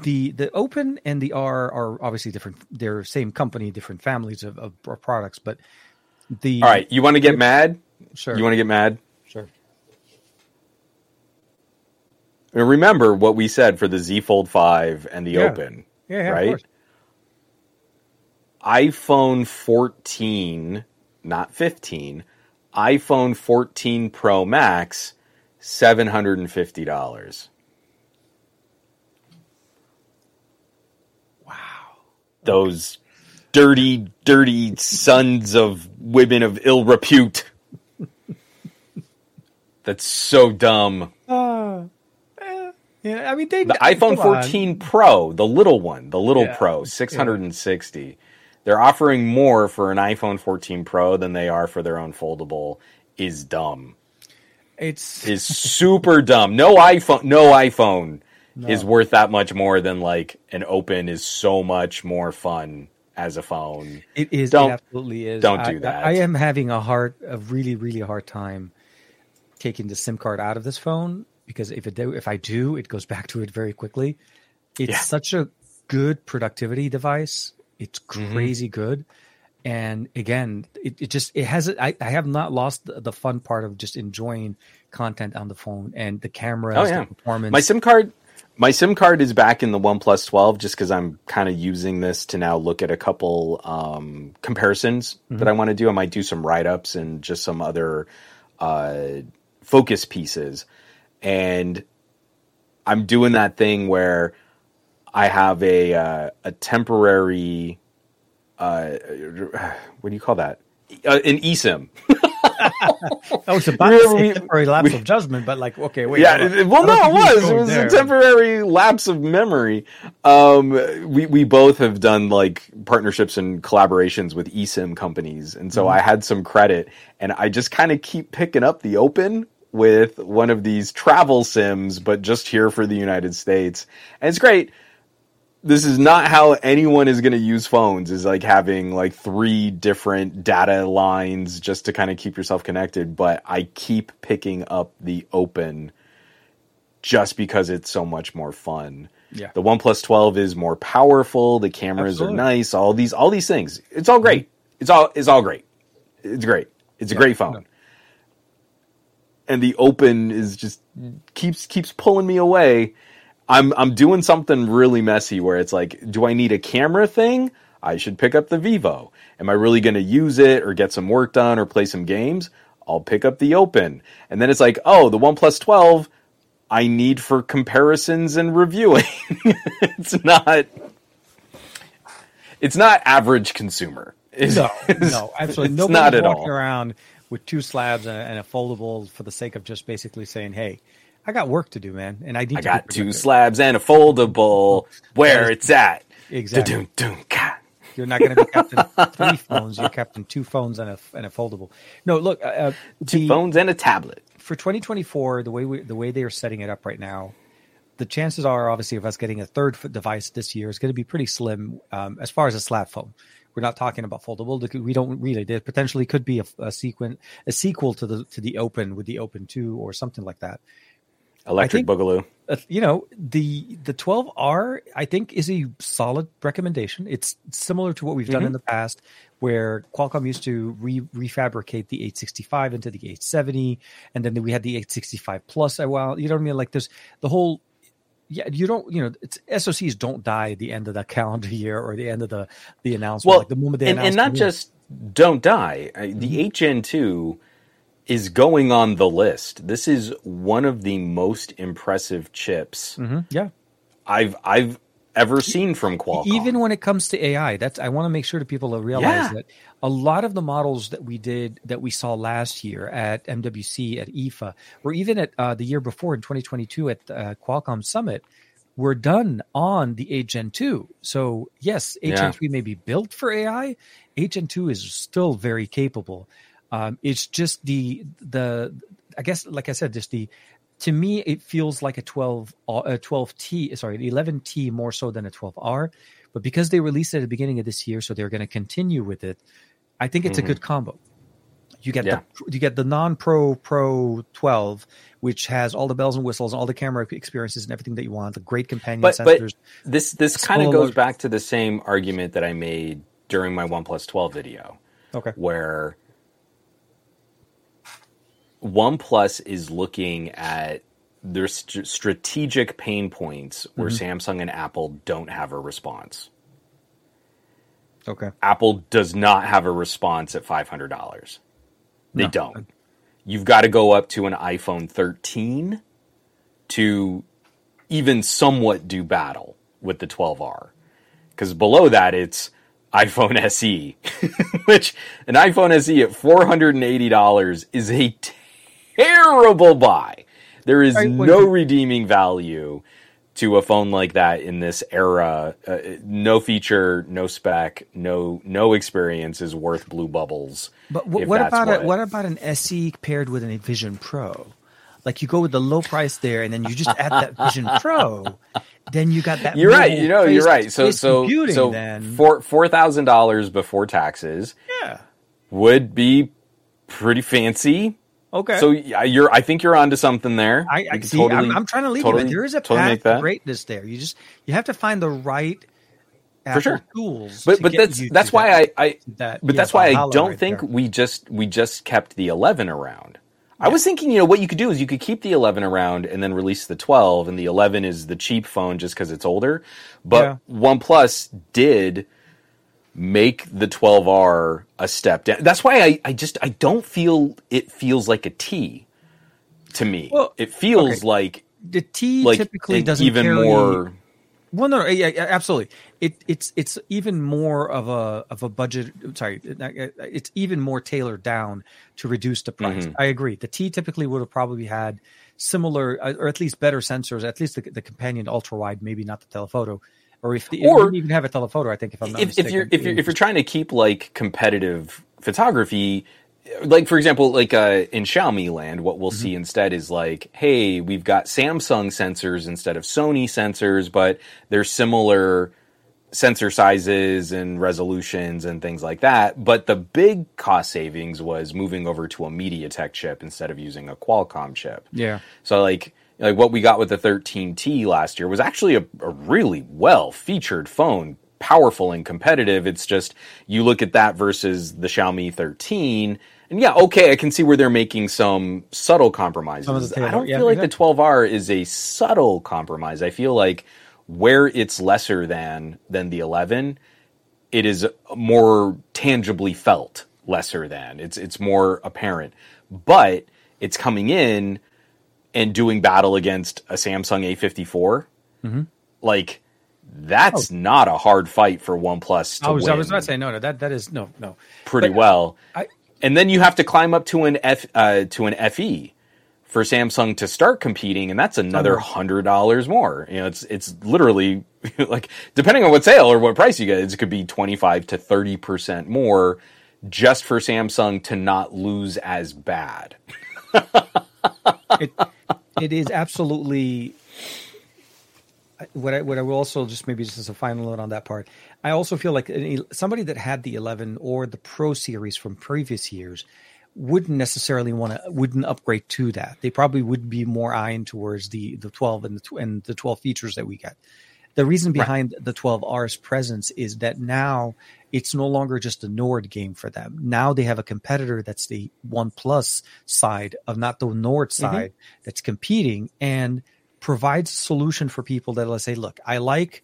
the Open and the R are obviously different. They're same company, different families of products, but. All right, you want to get mad? Sure. You want to get mad? Sure. And remember what we said for the Z Fold 5 and the Open, right? iPhone 14, not 15, iPhone 14 Pro Max, $750. Wow. Those dirty sons of women of ill repute. That's so dumb. I mean, the iPhone 14 Pro, the little Pro, $660. Yeah. They're offering more for an iPhone 14 Pro than they are for their own foldable. Is dumb. It's super dumb. No iPhone is worth that much more than like an Open is so much more fun. As a phone, it is. It absolutely is. Don't do that. I am having a really, really hard time taking the SIM card out of this phone, because if I do, it goes back to it very quickly. It's such a good productivity device. It's crazy good, And again, it have not lost the fun part of just enjoying content on the phone and the camera, the performance. My SIM card is back in the OnePlus 12 just because I'm kind of using this to now look at a couple comparisons that I want to do. I might do some write-ups and just some other focus pieces. And I'm doing that thing where I have a temporary... what do you call that? An eSIM. I was about to say temporary lapse of judgment, but like, okay, wait. Yeah, it was a temporary lapse of memory. We both have done like partnerships and collaborations with eSIM companies, and so I had some credit, and I just kind of keep picking up the Open with one of these travel SIMs, but just here for the United States, and it's great. This is not how anyone is going to use phones, is like having like three different data lines just to kind of keep yourself connected. But I keep picking up the Open just because it's so much more fun. Yeah. The OnePlus 12 is more powerful. The cameras are nice. All these things. It's all great. It's all great. It's great. It's a great phone. No. And the Open is just keeps pulling me away. I'm doing something really messy where it's like, do I need a camera thing? I should pick up the Vivo. Am I really going to use it or get some work done or play some games? I'll pick up the Open. And then it's like, oh, the OnePlus 12, I need for comparisons and reviewing. It's not average consumer. No, absolutely. Nobody's walking around with two slabs and a foldable for the sake of just basically saying, hey, I got work to do, man, and I got two slabs and a foldable. Where it's at, exactly. You're not going to be captain three phones. You're captain two phones and a foldable. No, look, two phones and a tablet for 2024. The way they are setting it up right now, the chances are obviously of us getting a third device this year is going to be pretty slim. As far as a slab phone, we're not talking about foldable. We don't really. There potentially could be a sequel to the Open with the Open 2 or something like that. Electric Boogaloo. The 12R, I think, is a solid recommendation. It's similar to what we've done in the past, where Qualcomm used to refabricate the 865 into the 870, and then we had the 865 Plus a while. You know what I mean? Like there's the whole. Yeah, you don't. You know, SoCs don't die at the end of the calendar year or the end of the announcement. Well, like the moment they announce, and not just don't die. The 8 Gen 2. Is going on the list. This is one of the most impressive chips I've ever seen from Qualcomm. Even when it comes to AI, I want to make sure that people realize that a lot of the models that we saw last year at MWC, at IFA, or even at the year before in 2022 at Qualcomm Summit, were done on the 8 Gen 2. So yes, 8 Gen 3 may be built for AI. 8 Gen 2 is still very capable. It's just the I guess, like I said, just to me, it feels like an 11T more so than a 12R. But because they released it at the beginning of this year, so they're going to continue with it. I think it's a good combo. You get the non-pro Pro 12, which has all the bells and whistles, and all the camera experiences, and everything that you want. The great companion sensors. But this kind of goes back to the same argument that I made during my OnePlus 12 video, where OnePlus is looking at their strategic pain points where Samsung and Apple don't have a response. Okay. Apple does not have a response at $500. They don't. You've got to go up to an iPhone 13 to even somewhat do battle with the 12R. Because below that, it's iPhone SE, which an iPhone SE at $480 is a terrible buy. There is no redeeming value to a phone like that in this era. No feature, no spec, no experience is worth blue bubbles. But what about an SE paired with a Vision Pro? Like you go with the low price there, and then you just add that Vision Pro. Then you got that. You're right. You know, you're right. So then $4,000 before taxes. Yeah, would be pretty fancy. Okay. So I think you're onto something there. I see. I'm trying to lead you. There is a path to greatness there. You have to find the right Apple for sure tools, but that's why I don't think we just kept the 11 around. Yeah. I was thinking, you know, what you could do is you could keep the 11 around and then release the 12, and the 11 is the cheap phone just because it's older. But yeah. OnePlus did make the 12R a step down. That's why I don't feel it feels like a T to me. Well, it feels like the T like typically doesn't even carry more. Well, no, yeah, absolutely. It's even more of a budget. Sorry, it's even more tailored down to reduce the price. Mm-hmm. I agree. The T typically would have probably had similar, or at least better sensors. At least the companion ultra wide, maybe not the telephoto, or if you even have a telephoto. I think if I'm not mistaken, if you're trying to keep like competitive photography. Like, for example, like in Xiaomi land, what we'll mm-hmm. see instead is like, hey, we've got Samsung sensors instead of Sony sensors, but they're similar sensor sizes and resolutions and things like that. But the big cost savings was moving over to a MediaTek chip instead of using a Qualcomm chip. Yeah. So like what we got with the 13T last year was actually a really well-featured phone. Powerful and competitive. It's just you look at that versus the Xiaomi 13, and yeah, okay, I can see where they're making some subtle compromises. I don't feel like the 12R is a subtle compromise. I feel like where it's lesser than the 11, it is more tangibly felt lesser than. It's more apparent, but it's coming in and doing battle against a Samsung A54, mm-hmm. like. That's not a hard fight for OnePlus to win. I was about to say no. That is no. Pretty well. And then you have to climb up to an FE for Samsung to start competing, and that's another $100 more. You know, it's literally like depending on what sale or what price you get, it could be 25 to 30% more just for Samsung to not lose as bad. It is absolutely. What I will also just maybe just as a final note on that part, I also feel like somebody that had the 11 or the Pro series from previous years wouldn't upgrade to that. They probably would be more eyeing towards the 12 and the 12 features that we get. The reason behind the 12R's presence is that now it's no longer just a Nord game for them. Now they have a competitor that's the OnePlus side of not the Nord side mm-hmm. that's competing and provides a solution for people that will say, look, I like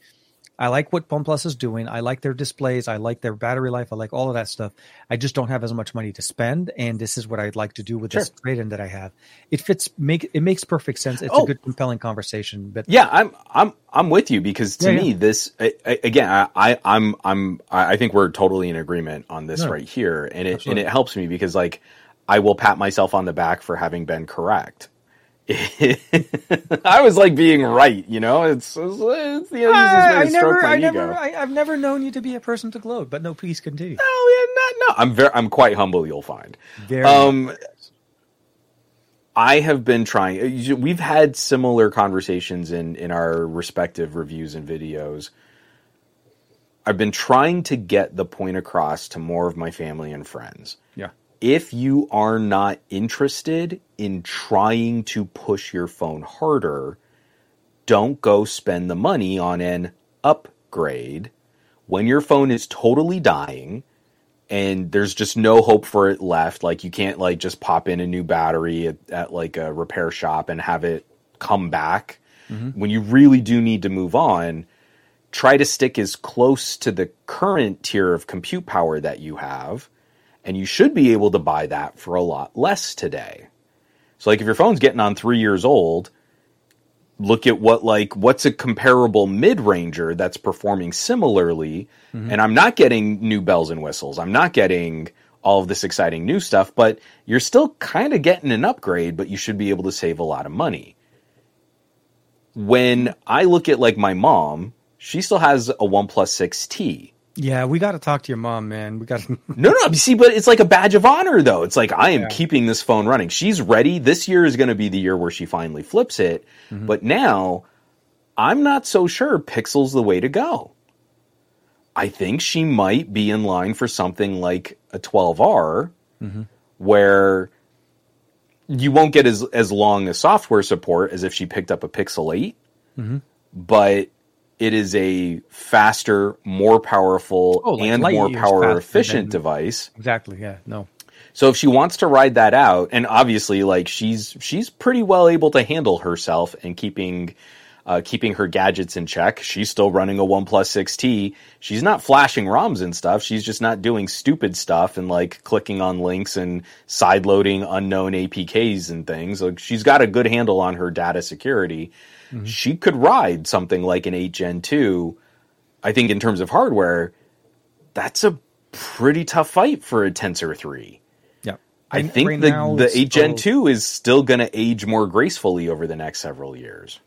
what OnePlus is doing. I like their displays. I like their battery life. I like all of that stuff. I just don't have as much money to spend. And this is what I'd like to do with this trade-in that I have. It fits. It makes perfect sense. It's a good, compelling conversation. But yeah, I'm with you because to me, this again, I think we're totally in agreement on this right here. And it helps me because like, I will pat myself on the back for having been correct. I was like being right, you know. It's the easiest way to stroke my ego. I've never known you to be a person to gloat, but no, please continue. No. I'm quite humble. You'll find. Very nice. I have been trying. We've had similar conversations in our respective reviews and videos. I've been trying to get the point across to more of my family and friends. Yeah. If you are not interested in trying to push your phone harder, don't go spend the money on an upgrade when your phone is totally dying and there's just no hope for it left. Like you can't like just pop in a new battery at like a repair shop and have it come back. Mm-hmm. When you really do need to move on, try to stick as close to the current tier of compute power that you have. And you should be able to buy that for a lot less today. So like if your phone's getting on 3 years old, look at what's a comparable mid-ranger that's performing similarly. Mm-hmm. And I'm not getting new bells and whistles. I'm not getting all of this exciting new stuff, but you're still kind of getting an upgrade, but you should be able to save a lot of money. When I look at like my mom, she still has a OnePlus 6T. Yeah, we got to talk to your mom, man. We got to... No. See, but it's like a badge of honor, though. It's like, I am keeping this phone running. She's ready. This year is going to be the year where she finally flips it. Mm-hmm. But now, I'm not so sure Pixel's the way to go. I think she might be in line for something like a 12R, mm-hmm. where you won't get as long a software support as if she picked up a Pixel 8. Mm-hmm. But... it is a faster, more powerful, and more power efficient device. Exactly. Yeah. No. So if she wants to ride that out, and obviously, like, she's pretty well able to handle herself and keeping her gadgets in check. She's still running a OnePlus 6T. She's not flashing ROMs and stuff. She's just not doing stupid stuff and, like, clicking on links and sideloading unknown APKs and things. Like, she's got a good handle on her data security. Mm-hmm. She could ride something like an 8 Gen 2. I think in terms of hardware, that's a pretty tough fight for a Tensor 3. Yeah. I think right the 8 Gen 2 is still going to age more gracefully over the next several years.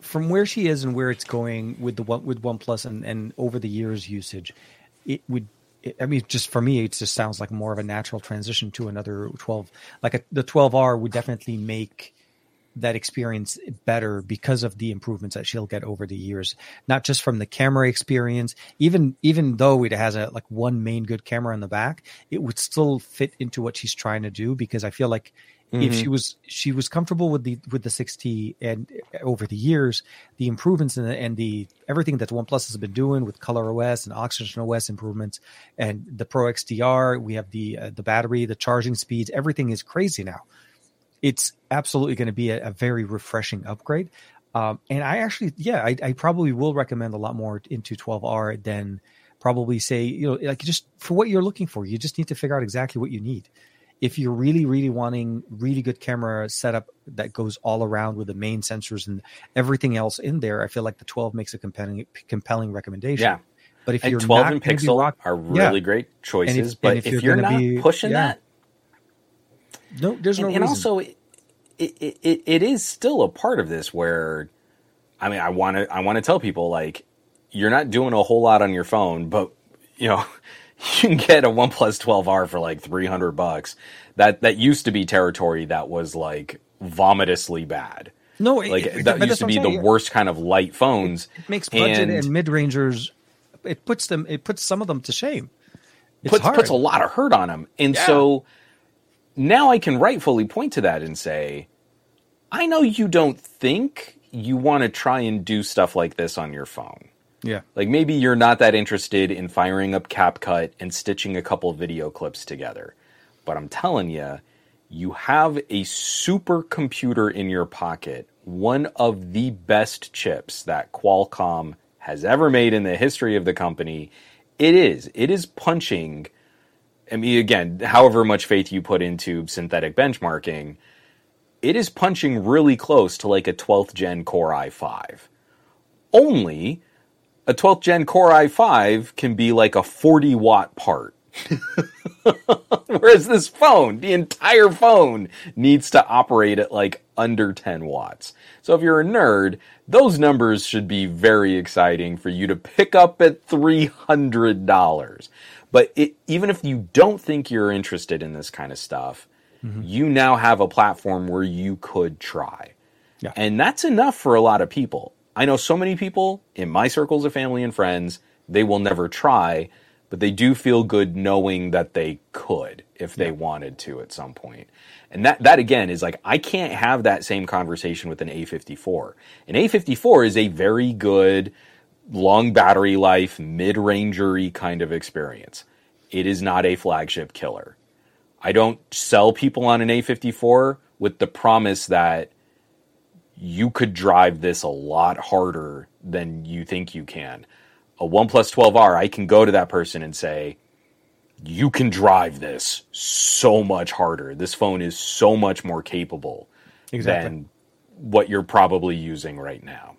From where she is and where it's going with OnePlus and over the years usage, just for me, it just sounds like more of a natural transition to another 12. Like the 12R would definitely make that experience better because of the improvements that she'll get over the years, not just from the camera experience. Even though it has like one main good camera in the back, it would still fit into what she's trying to do, because I feel like if she was comfortable with the 6T, and over the years, the improvements and the everything that OnePlus has been doing with ColorOS and OxygenOS improvements, and the Pro XDR, we have the battery, the charging speeds, everything is crazy now. It's absolutely going to be a very refreshing upgrade. And I actually, I probably will recommend a lot more into 12R than probably say, like, just for what you're looking for, you just need to figure out exactly what you need. If you're really, really wanting really good camera setup that goes all around with the main sensors and everything else in there, I feel like the 12 makes a compelling recommendation. Yeah. But if you're 12 and Pixel are really great choices, but if you're not pushing that, no, there's no reason. And also, it is still a part of this where, I mean, I want to tell people, like, you're not doing a whole lot on your phone, but, you can get a OnePlus 12R for like $300. That used to be territory that was like vomitously bad. No, that used to be the worst kind of light phones. It makes budget and mid-rangers. It puts some of them to shame. It puts a lot of hurt on them, and so. Now I can rightfully point to that and say, I know you don't think you want to try and do stuff like this on your phone. Yeah. Like, maybe you're not that interested in firing up CapCut and stitching a couple video clips together. But I'm telling you, you have a supercomputer in your pocket, one of the best chips that Qualcomm has ever made in the history of the company. It is punching... I mean, again, however much faith you put into synthetic benchmarking, it is punching really close to like a 12th gen Core i5. Only a 12th gen Core i5 can be like a 40-watt part. Whereas this phone, the entire phone, needs to operate at like under 10 watts. So if you're a nerd, those numbers should be very exciting for you to pick up at $300. But even if you don't think you're interested in this kind of stuff, you now have a platform where you could try. Yeah. And that's enough for a lot of people. I know so many people in my circles of family and friends, they will never try, but they do feel good knowing that they could if they wanted to at some point. And that again is like, I can't have that same conversation with an A54. An A54 is a very good... long battery life, mid-rangery kind of experience. It is not a flagship killer. I don't sell people on an A54 with the promise that you could drive this a lot harder than you think you can. A OnePlus 12R, I can go to that person and say, you can drive this so much harder. This phone is so much more capable than what you're probably using right now.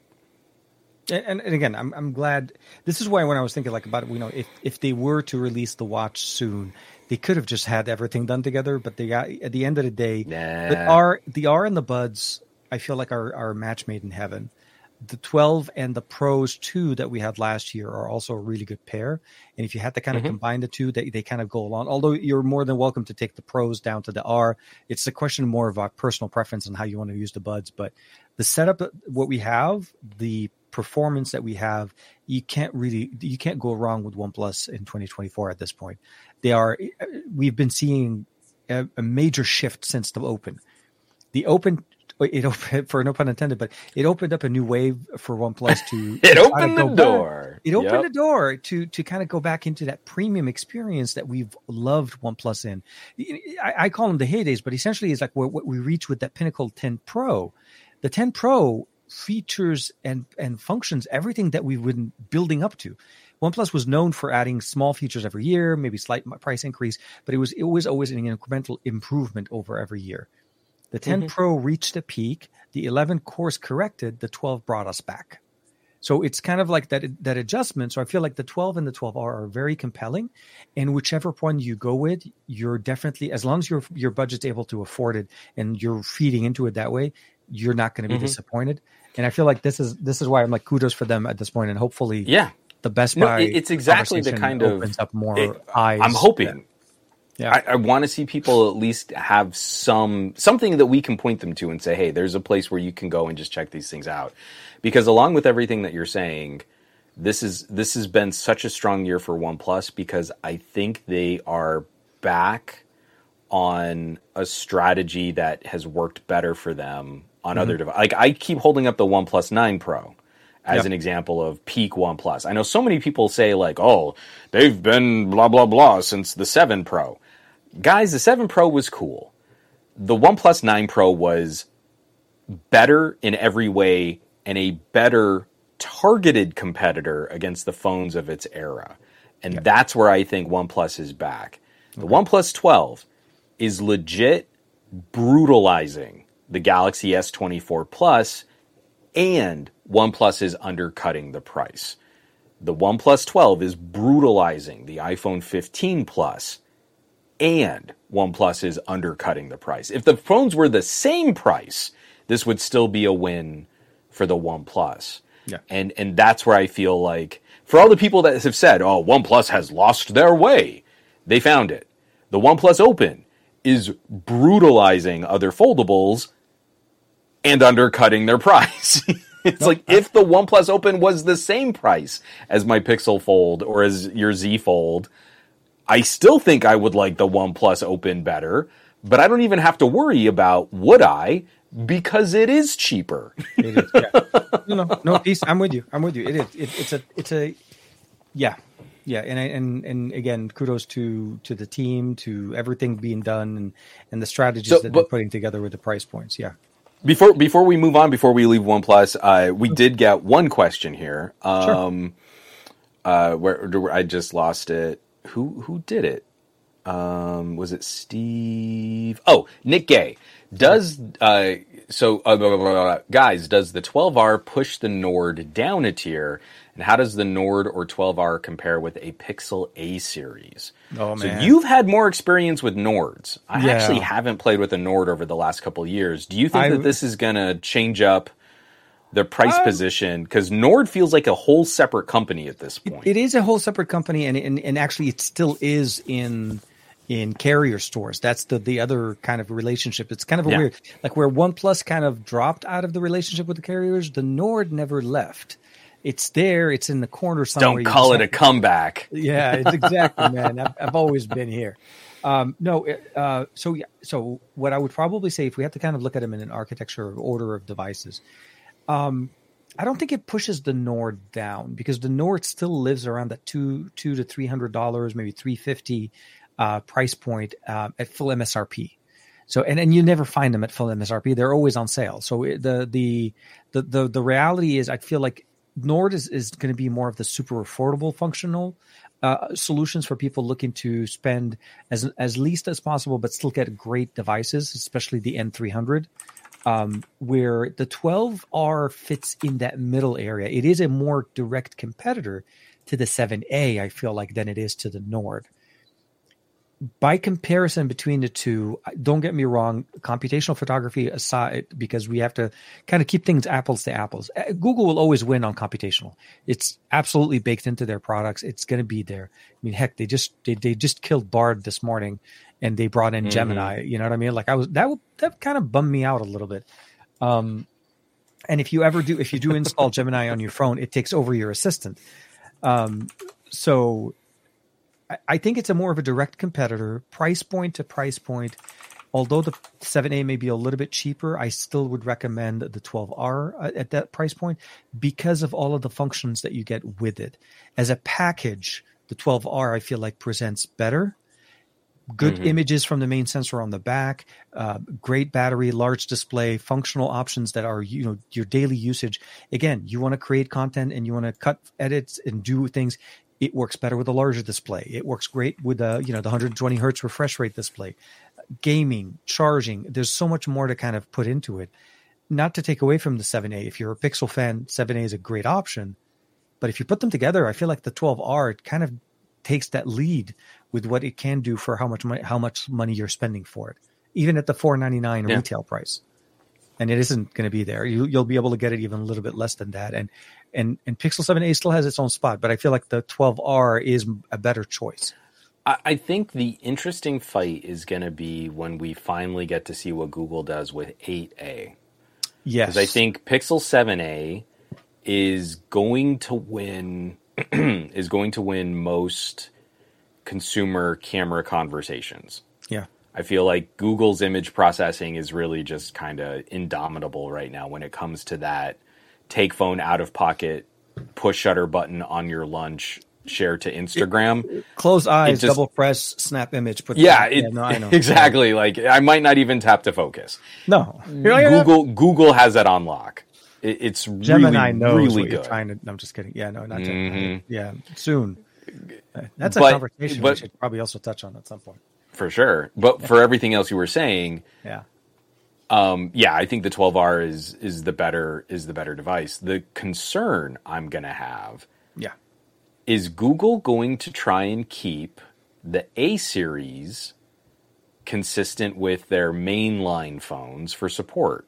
And again, I'm glad. This is why when I was thinking like about it, if they were to release the watch soon, they could have just had everything done together. But they got, at the end of the day, the R and the Buds, I feel like are a match made in heaven. The 12 and the Pros 2 that we had last year are also a really good pair. And if you had to kind of combine the two, they kind of go along. Although you're more than welcome to take the Pros down to the R. It's a question more of a personal preference and how you want to use the Buds. But the setup, what we have, the performance that we have, you can't go wrong with OnePlus in 2024 at this point. We've been seeing a major shift since the Open. The Open no pun intended, but it opened up a new wave for OnePlus to It opened the door to kind of go back into that premium experience that we've loved OnePlus in. I call them the heydays, but essentially it's like what we reach with that Pinnacle 10 Pro. The 10 Pro features and functions everything that we've been building up to. OnePlus was known for adding small features every year, maybe slight price increase, but it was always an incremental improvement over every year. The 10 Pro reached a peak, the 11 course corrected, the 12 brought us back. So it's kind of like that adjustment. So I feel like the 12 and the 12R are very compelling, and whichever one you go with, you're definitely, as long as your budget's able to afford it and you're feeding into it that way, you're not going to be disappointed. And I feel like this is why I'm like kudos for them at this point, and hopefully the Best Buy it's exactly the kind of opens up more eyes. I'm hoping. Yeah. I want to see people at least have something that we can point them to and say, hey, there's a place where you can go and just check these things out. Because along with everything that you're saying, this has been such a strong year for OnePlus, because I think they are back on a strategy that has worked better for them on other devices. Like, I keep holding up the OnePlus 9 Pro as an example of peak OnePlus. I know so many people say, like, oh, they've been blah, blah, blah since the 7 Pro. Guys, the 7 Pro was cool. The OnePlus 9 Pro was better in every way and a better targeted competitor against the phones of its era. And that's where I think OnePlus is back. The OnePlus 12 is legit brutalizing the Galaxy S24 Plus, and OnePlus is undercutting the price. The OnePlus 12 is brutalizing the iPhone 15 Plus, and OnePlus is undercutting the price. If the phones were the same price, this would still be a win for the OnePlus. Yeah. And that's where I feel like, for all the people that have said, oh, OnePlus has lost their way, they found it. The OnePlus Open is brutalizing other foldables and undercutting their price. It's like, if the OnePlus Open was the same price as my Pixel Fold or as your Z Fold, I still think I would like the OnePlus Open better, but I don't even have to worry about would I, because it is cheaper. It is, No, peace. I'm with you. It is. It's and again, kudos to the team, to everything being done, and the strategies they're putting together with the price points. Yeah. Before we move on, before we leave OnePlus, we did get one question here. Where I just lost it. Who did it? Was it Steve? Oh, Nick Gay. Does the 12R push the Nord down a tier? And how does the Nord or 12R compare with a Pixel A series? Oh, man. So you've had more experience with Nords. I actually haven't played with a Nord over the last couple of years. Do you think that this is going to change up the price position? Because Nord feels like a whole separate company at this point. It is a whole separate company, and actually it still is in carrier stores. That's the other kind of relationship. It's kind of a weird, like where OnePlus kind of dropped out of the relationship with the carriers, the Nord never left. It's there. It's in the corner somewhere. Don't call it a comeback. Yeah, it's exactly, man. I've always been here. So what I would probably say, if we have to kind of look at them in an architecture or order of devices, I don't think it pushes the Nord down, because the Nord still lives around that $200 to $300, maybe $350 price point at full MSRP. So and you never find them at full MSRP. They're always on sale. So the reality is, I feel like Nord is going to be more of the super affordable functional solutions for people looking to spend as least as possible, but still get great devices, especially the N300, where the 12R fits in that middle area. It is a more direct competitor to the 7A, I feel like, than it is to the Nord. By comparison between the two, don't get me wrong, computational photography aside, because we have to kind of keep things apples to apples. Google will always win on computational. It's absolutely baked into their products. It's going to be there. I mean, heck, they just killed Bard this morning, and they brought in Gemini. You know what I mean? Like, that kind of bummed me out a little bit. And if you do install Gemini on your phone, it takes over your assistant. So I think it's a more of a direct competitor, price point to price point, although the 7A may be a little bit cheaper, I still would recommend the 12R at that price point because of all of the functions that you get with it. As a package, the 12R, I feel like, presents better. Good images from the main sensor on the back, great battery, large display, functional options that are, you know, your daily usage. Again, you want to create content and you want to cut edits and do things. It works better with a larger display. It works great with the, you know, the 120 hertz refresh rate display. Gaming, charging, there's so much more to kind of put into it. Not to take away from the 7A. If you're a Pixel fan, 7A is a great option. But if you put them together, I feel like the 12R, it kind of takes that lead with what it can do for how much money you're spending for it, even at the $499 retail price. And it isn't going to be there. You'll be able to get it even a little bit less than that. And Pixel 7a still has its own spot, but I feel like the 12R is a better choice. I think the interesting fight is going to be when we finally get to see what Google does with 8a. Yes. Because I think Pixel 7a is going to win most consumer camera conversations. Yeah. I feel like Google's image processing is really just kind of indomitable right now when it comes to that take phone out of pocket, push shutter button on your lunch, share to Instagram. Close eyes, just, double press, snap image. Put Exactly. Like I might not even tap to focus. No. Google has that on lock. It's really, Gemini knows really what good. You're trying to, no, I'm just kidding. Yeah, no, not Gemini. Yeah, soon. That's a conversation we should probably also touch on at some point. For sure. But for everything else you were saying, I think the 12R is the better device. The concern I'm going to have is Google going to try and keep the A series consistent with their mainline phones for support?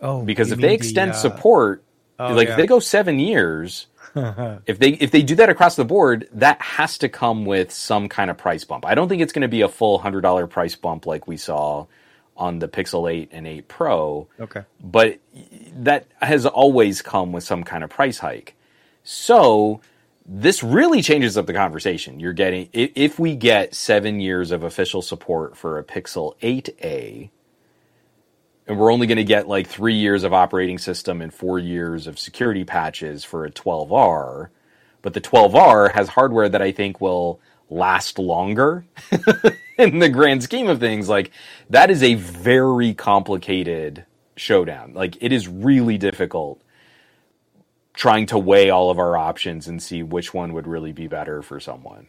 Oh, because if they extend support, they go 7 years. If they do that across the board, that has to come with some kind of price bump. I don't think it's going to be a full $100 price bump like we saw on the Pixel 8 and 8 Pro. Okay. But that has always come with some kind of price hike. So this really changes up the conversation. You're getting, if we get 7 years of official support for a Pixel 8a, and we're only going to get like 3 years of operating system and 4 years of security patches for a 12R. But the 12R has hardware that I think will last longer in the grand scheme of things. Like that is a very complicated showdown. Like it is really difficult trying to weigh all of our options and see which one would really be better for someone.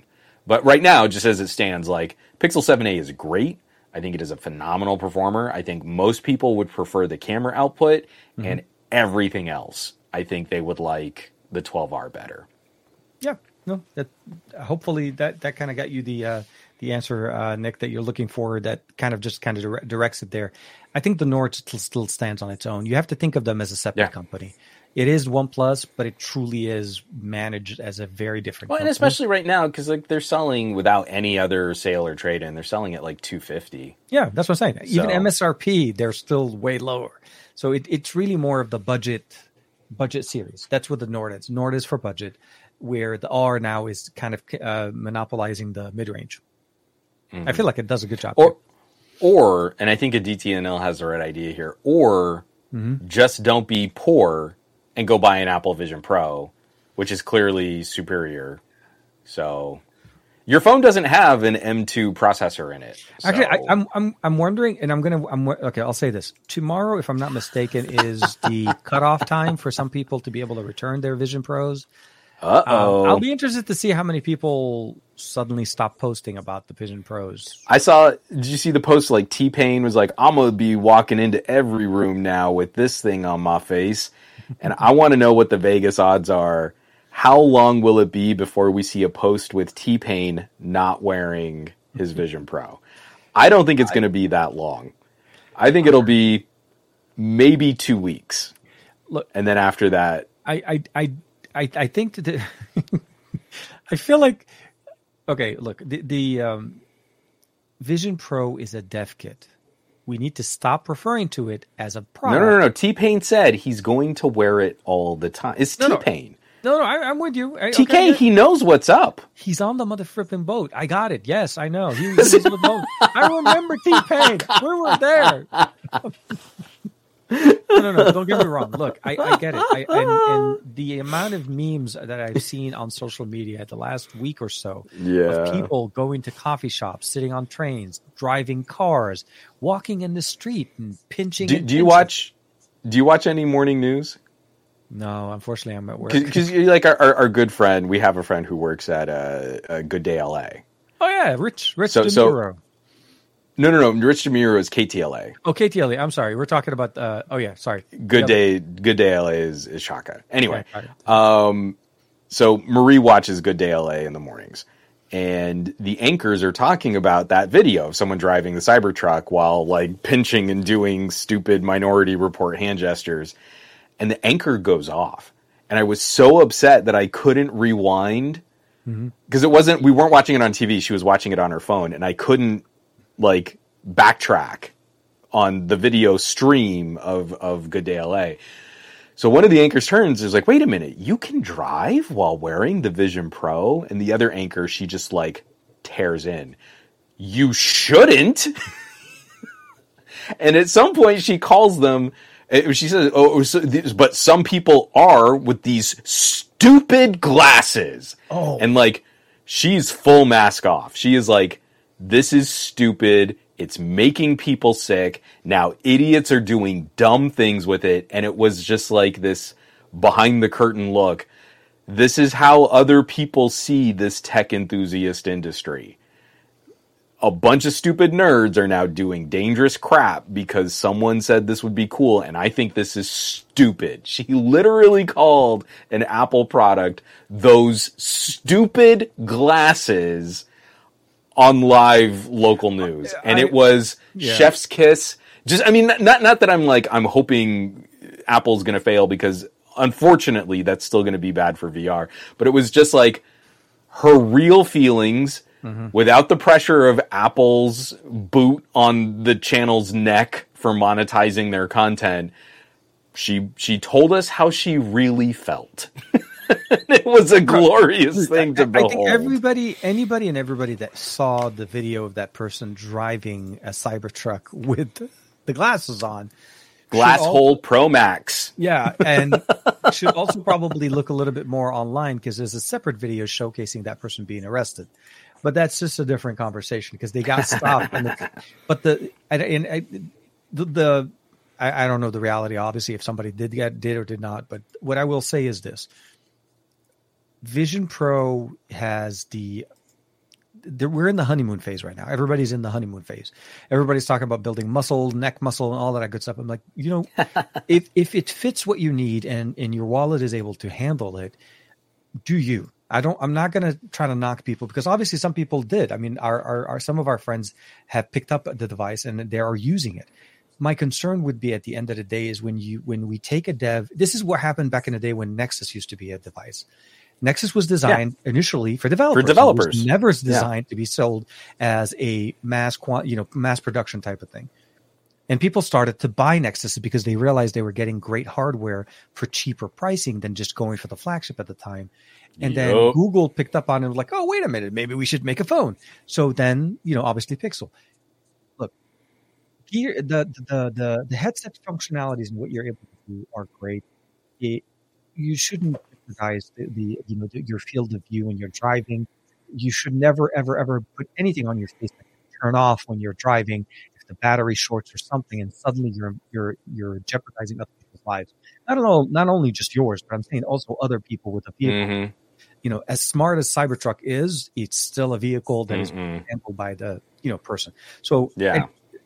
But right now, just as it stands, like Pixel 7a is great. I think it is a phenomenal performer. I think most people would prefer the camera output and everything else. I think they would like the 12R better. Yeah, no. Hopefully that kind of got you the answer, Nick, that you're looking for. That kind of just kind of directs it there. I think the Nord still stands on its own. You have to think of them as a separate company. It is OnePlus, but it truly is managed as a very different company. And especially right now, because like they're selling without any other sale or trade-in. They're selling at like $250. Yeah, that's what I'm saying. So, even MSRP, they're still way lower. So it's really more of the budget series. That's what the Nord is. Nord is for budget, where the R now is kind of monopolizing the mid-range. I feel like it does a good job. And I think a DTNL has the right idea here, or just don't be poor and go buy an Apple Vision Pro, which is clearly superior. So your phone doesn't have an M2 processor in it. So. Actually, I'm wondering, and I'll say this. Tomorrow, if I'm not mistaken, is the cutoff time for some people to be able to return their Vision Pros. I'll be interested to see how many people suddenly stop posting about the Vision Pros. Did you see the post like T-Pain was like, I'm going to be walking into every room now with this thing on my face. And I want to know what the Vegas odds are. How long will it be before we see a post with T-Pain not wearing his Vision Pro? I don't think it's going to be that long. I think it'll be maybe 2 weeks. Look, and then after that, I think that I feel like the Vision Pro is a dev kit. We need to stop referring to it as a product. No. T-Pain said he's going to wear it all the time. It's T-Pain. No, I'm with you. TK, okay, he knows what's up. He's on the motherfrippin' boat. I got it. Yes, I know. He was on the boat. I remember T-Pain. We were there. No, don't get me wrong. Look, I get it. And the amount of memes that I've seen on social media the last week or so of people going to coffee shops, sitting on trains, driving cars, walking in the street and pinching. Do you watch any morning news? No, unfortunately, I'm at work. Because like our good friend, we have a friend who works at Good Day LA. Oh yeah, Rich DeMuro. No. Rich DeMuro is KTLA. Oh, KTLA. I'm sorry. We're talking about. Good Day LA is Shaka. Anyway, okay, so Marie watches Good Day LA in the mornings, and the anchors are talking about that video of someone driving the Cybertruck while like pinching and doing stupid Minority Report hand gestures, and the anchor goes off, and I was so upset that I couldn't rewind because we weren't watching it on TV. She was watching it on her phone, and I couldn't like backtrack on the video stream of Good Day LA. So one of the anchors turns is like, wait a minute, you can drive while wearing the Vision Pro? And the other anchor, she just like tears in, you shouldn't. And at some point she calls them, she says, oh, but some people are with these stupid glasses. Oh. And like, she's full mask off. She is like, this is stupid. It's making people sick. Now idiots are doing dumb things with it. And it was just like this behind the curtain look. This is how other people see this tech enthusiast industry. A bunch of stupid nerds are now doing dangerous crap because someone said this would be cool. And I think this is stupid. She literally called an Apple product those stupid glasses on live local news. And it was chef's kiss. Just, I mean, not that I'm like, I'm hoping Apple's going to fail because unfortunately that's still going to be bad for VR, but it was just like her real feelings without the pressure of Apple's boot on the channel's neck for monetizing their content. She told us how she really felt. It was a glorious thing to behold. I think anybody that saw the video of that person driving a Cybertruck with the glasses on, Glasshole Pro Max. Yeah, and should also probably look a little bit more online because there's a separate video showcasing that person being arrested. But that's just a different conversation because they got stopped. I don't know the reality, obviously, if somebody did or did not. But what I will say is this. Vision Pro has we're in the honeymoon phase right now. Everybody's in the honeymoon phase. Everybody's talking about building muscle, neck muscle, and all that good stuff. I'm like, you know, if it fits what you need and your wallet is able to handle it, do you? I'm not going to try to knock people because obviously some people did. I mean, some of our friends have picked up the device and they are using it. My concern would be at the end of the day is when we take a dev, this is what happened back in the day when Nexus used to be a device. Nexus was designed initially for developers. It was never designed to be sold as a mass production type of thing. And people started to buy Nexus because they realized they were getting great hardware for cheaper pricing than just going for the flagship at the time. And then Google picked up on it and was like, oh, wait a minute, maybe we should make a phone. So then, obviously Pixel. Look, here, the headset functionalities and what you're able to do are great. You shouldn't guys, your field of view when you're driving. You should never, ever, ever put anything on your face that can turn off when you're driving. If the battery shorts or something, and suddenly you're jeopardizing other people's lives. I don't know, not only just yours, but I'm saying also other people with a vehicle. Mm-hmm. As smart as Cybertruck is, it's still a vehicle that is handled by the person. So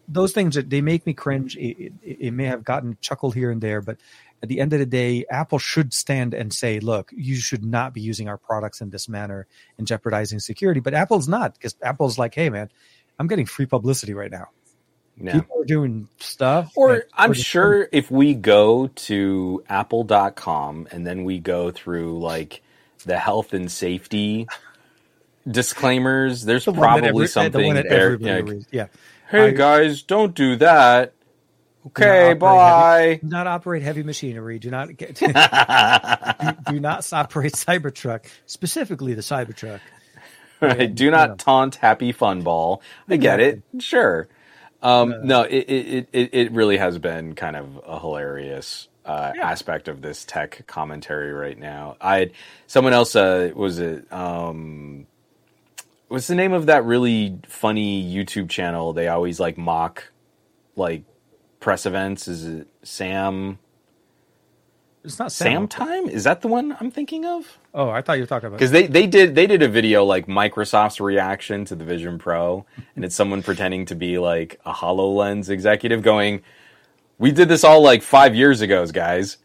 those things that they make me cringe. It may have gotten a chuckle here and there, but at the end of the day, Apple should stand and say, look, you should not be using our products in this manner and jeopardizing security. But Apple's not, because Apple's like, hey, man, I'm getting free publicity right now. No. People are doing stuff. Or I'm sure if we go to apple.com and then we go through like the health and safety disclaimers, there's probably something. Hey, guys, don't do that. Okay, bye. Heavy, do not operate heavy machinery. Do not get. do not operate Cybertruck, specifically the Cybertruck. Right. And, do not taunt Happy Fun Ball. I get it. Sure. No, it really has been kind of a hilarious aspect of this tech commentary right now. What's the name of that really funny YouTube channel? They always like mock like press events. Is it Sam? It's not Sam Time. Is that the one I'm thinking of? Oh, I thought you were talking about because they did a video like Microsoft's reaction to the Vision Pro, and it's someone pretending to be like a HoloLens executive going, "We did this all like 5 years ago, guys.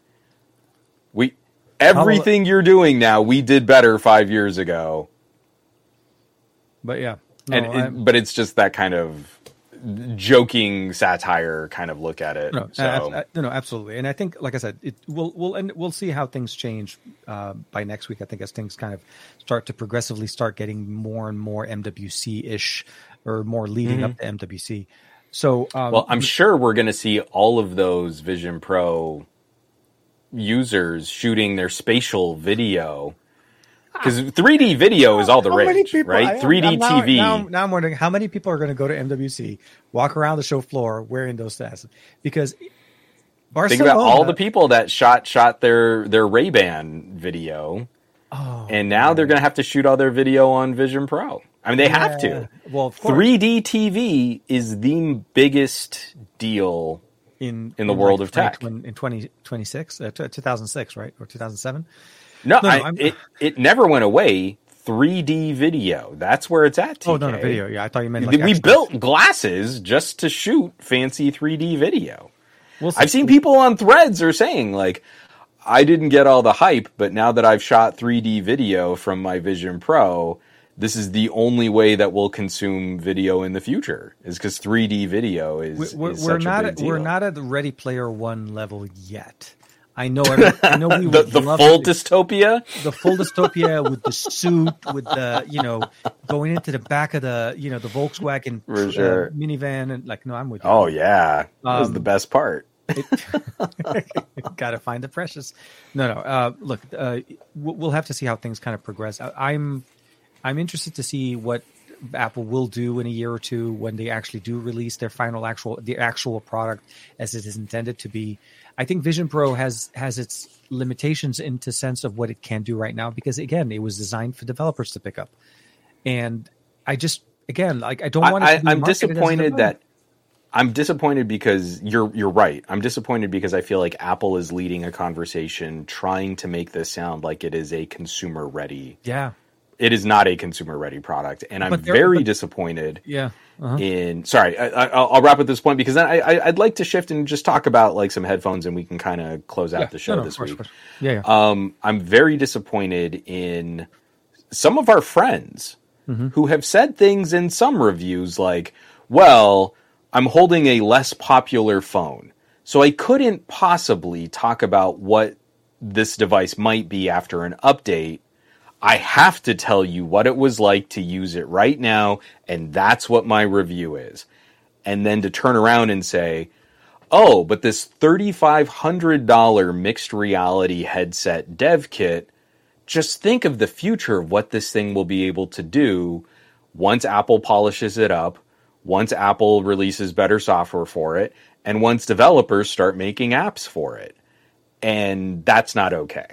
Everything you're doing now, we did better 5 years ago." But yeah, but it's just that kind of joking satire kind of look at it. No, absolutely. And I think, like I said, we'll see how things change by next week. I think as things kind of start to progressively start getting more and more MWC ish or more leading up to MWC. So, well, I'm sure we're going to see all of those Vision Pro users shooting their spatial video. Because 3D video is all the rage, right? 3D TV. Now I'm wondering how many people are going to go to MWC, walk around the show floor wearing those stats. Because Barcelona, think about all the people that shot their Ray-Ban video, and now they're going to have to shoot all their video on Vision Pro. I mean, they have to. Well, of course. 3D TV is the biggest deal in the world of tech in 2006, right, or 2007. No, it never went away. 3D video. That's where it's at, TK. Oh, no, video. Yeah, I thought you meant like... We built glasses just to shoot fancy 3D video. I've seen people on threads are saying, like, I didn't get all the hype, but now that I've shot 3D video from my Vision Pro, this is the only way that we'll consume video in the future, is because 3D video is such a big deal. We're not at the Ready Player One level yet. I know. We would love full dystopia. The full dystopia with the suit, with the going into the back of the the Volkswagen minivan, and I'm with you. Oh yeah, that was the best part. Gotta find the precious. No. Look, we'll have to see how things kind of progress. I'm interested to see what Apple will do in a year or two when they actually do release their final actual product as it is intended to be. I think Vision Pro has its limitations in the sense of what it can do right now because, again, it was designed for developers to pick up. And I just, again, like I don't want to be disappointed that I'm disappointed because you're right. I'm disappointed because I feel like Apple is leading a conversation trying to make this sound like it is a consumer ready. Yeah. It is not a consumer ready product. And I'm very disappointed. Yeah. Uh-huh. I'll wrap at this point because then I'd like to shift and just talk about like some headphones and we can kind of close out the show this week. Yeah. I'm very disappointed in some of our friends who have said things in some reviews like, well, I'm holding a less popular phone, so I couldn't possibly talk about what this device might be after an update. I have to tell you what it was like to use it right now, and that's what my review is. And then to turn around and say, oh, but this $3,500 mixed reality headset dev kit, just think of the future of what this thing will be able to do once Apple polishes it up, once Apple releases better software for it, and once developers start making apps for it. And that's not okay.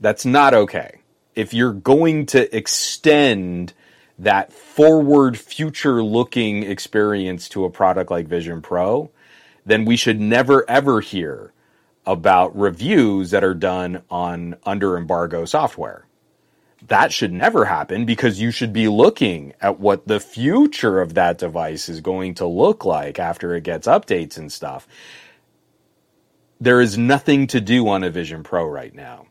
That's not okay. If you're going to extend that forward, future-looking experience to a product like Vision Pro, then we should never, ever hear about reviews that are done on under-embargo software. That should never happen because you should be looking at what the future of that device is going to look like after it gets updates and stuff. There is nothing to do on a Vision Pro right now.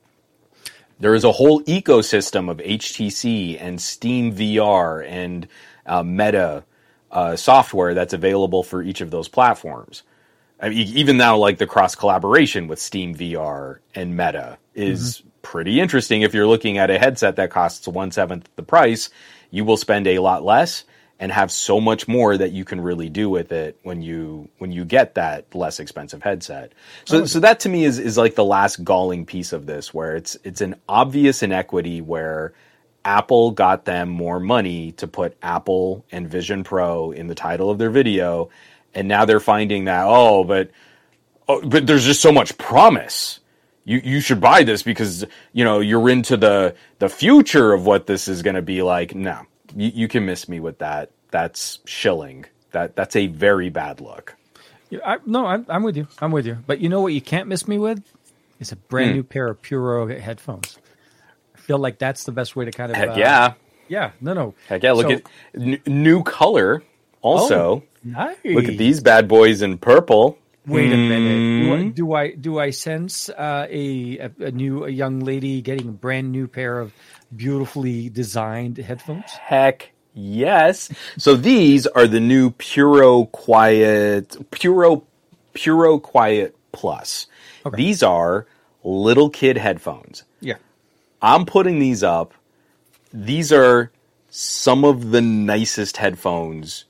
There is a whole ecosystem of HTC and Steam VR and Meta software that's available for each of those platforms. I mean, even now, like the cross collaboration with Steam VR and Meta is pretty interesting. If you're looking at a headset that costs 1/7 the price, you will spend a lot less and have so much more that you can really do with it when you get that less expensive headset. So that to me is like the last galling piece of this, where it's an obvious inequity where Apple got them more money to put Apple and Vision Pro in the title of their video, and now they're finding that, but there's just so much promise. You should buy this because, you know, you're into the future of what this is going to be like. No, you can miss me with that. That's shilling. That's a very bad look. Yeah, I'm with you. I'm with you. But you know what you can't miss me with? It's a brand new pair of Puro headphones. I feel like that's the best way to kind of... Heck yeah. Yeah, no. Heck yeah, look at new color also. Oh, nice. Look at these bad boys in purple. Wait a minute. What, do I sense a young lady getting a brand new pair of beautifully designed headphones? Heck yes. So these are the new Puro Quiet Plus. Okay. These are little kid headphones. Yeah. I'm putting these up. These are some of the nicest headphones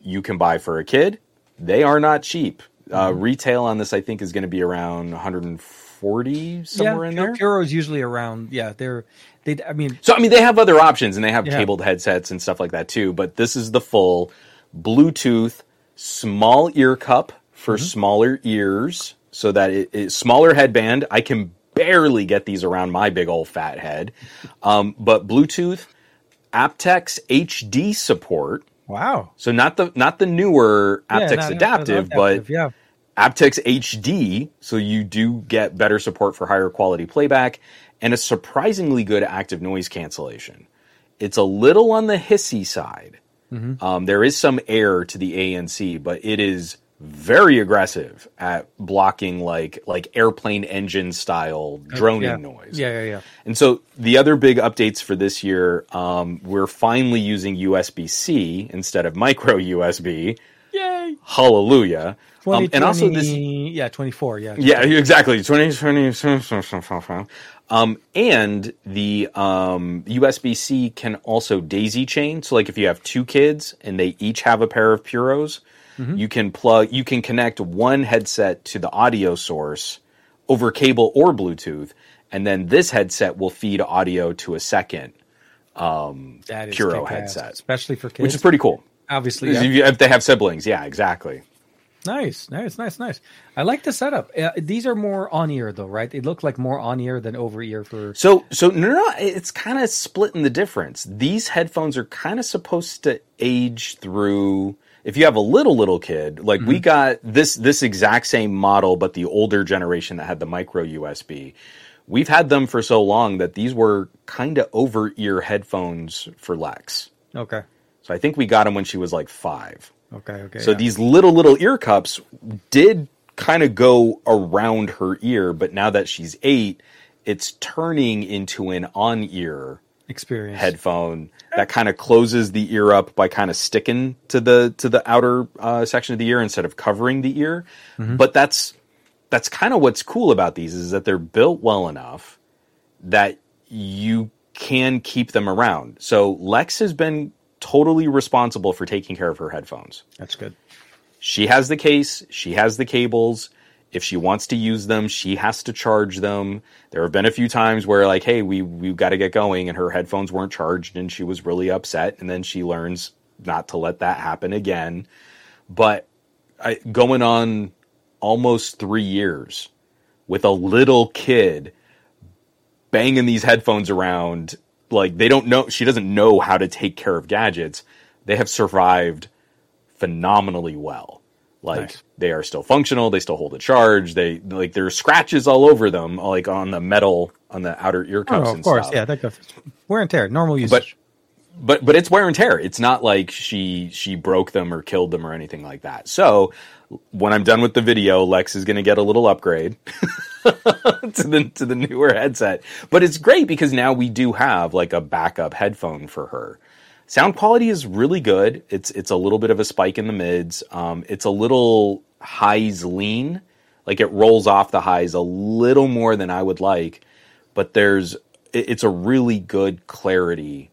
you can buy for a kid. They are not cheap. Retail on this, I think, is going to be around 140 somewhere in there. Puro is usually around. Yeah, they have other options, and they have cabled headsets and stuff like that too. But this is the full Bluetooth small ear cup for smaller ears, so that it's smaller headband. I can barely get these around my big old fat head, but Bluetooth, aptX HD support. Wow. So not the newer aptX adaptive, but aptX HD, so you do get better support for higher quality playback and a surprisingly good active noise cancellation. It's a little on the hissy side. Mm-hmm. There is some air to the ANC, but it is very aggressive at blocking like airplane engine style droning noise. Yeah. And so the other big updates for this year, we're finally using USB-C instead of micro USB. Yay! Hallelujah. 24. Yeah. 20. Yeah, exactly. 20. And the USB-C can also daisy chain. So like if you have two kids and they each have a pair of Puros, you can connect one headset to the audio source over cable or Bluetooth, and then this headset will feed audio to a second Puro headset, especially for kids, which is pretty cool. Obviously, if they have siblings, yeah, exactly. Nice. I like the setup. These are more on ear though, right? They look like more on ear than over ear for. So no, it's kind of splitting the difference. These headphones are kind of supposed to age through. If you have a little kid, like we got this exact same model, but the older generation that had the micro USB, we've had them for so long that these were kind of over-ear headphones for Lex. Okay. So I think we got them when she was like 5. Okay. So these little ear cups did kind of go around her ear, but now that she's 8, it's turning into an on-ear experience headphone that kind of closes the ear up by kind of sticking to the outer section of the ear instead of covering the ear. But that's kind of what's cool about these, is that they're built well enough that you can keep them around. So Lex has been totally responsible for taking care of her headphones. That's good. She has the case, she has the cables. If she wants to use them, she has to charge them. There have been a few times where, like, hey, we've got to get going, and her headphones weren't charged, and she was really upset, and then she learns not to let that happen again. But going on almost 3 years with a little kid banging these headphones around, like, she doesn't know how to take care of gadgets, they have survived phenomenally well. Like, nice. They are still functional. They still hold a charge. They there are scratches all over them, like on the metal, on the outer ear cups and stuff. Of course, yeah, that goes wear and tear, normal usage. But it's wear and tear. It's not like she broke them or killed them or anything like that. So when I'm done with the video, Lex is going to get a little upgrade to the newer headset. But it's great because now we do have like a backup headphone for her. Sound quality is really good. It's a little bit of a spike in the mids. It's a little highs lean. Like, it rolls off the highs a little more than I would like. But it's a really good clarity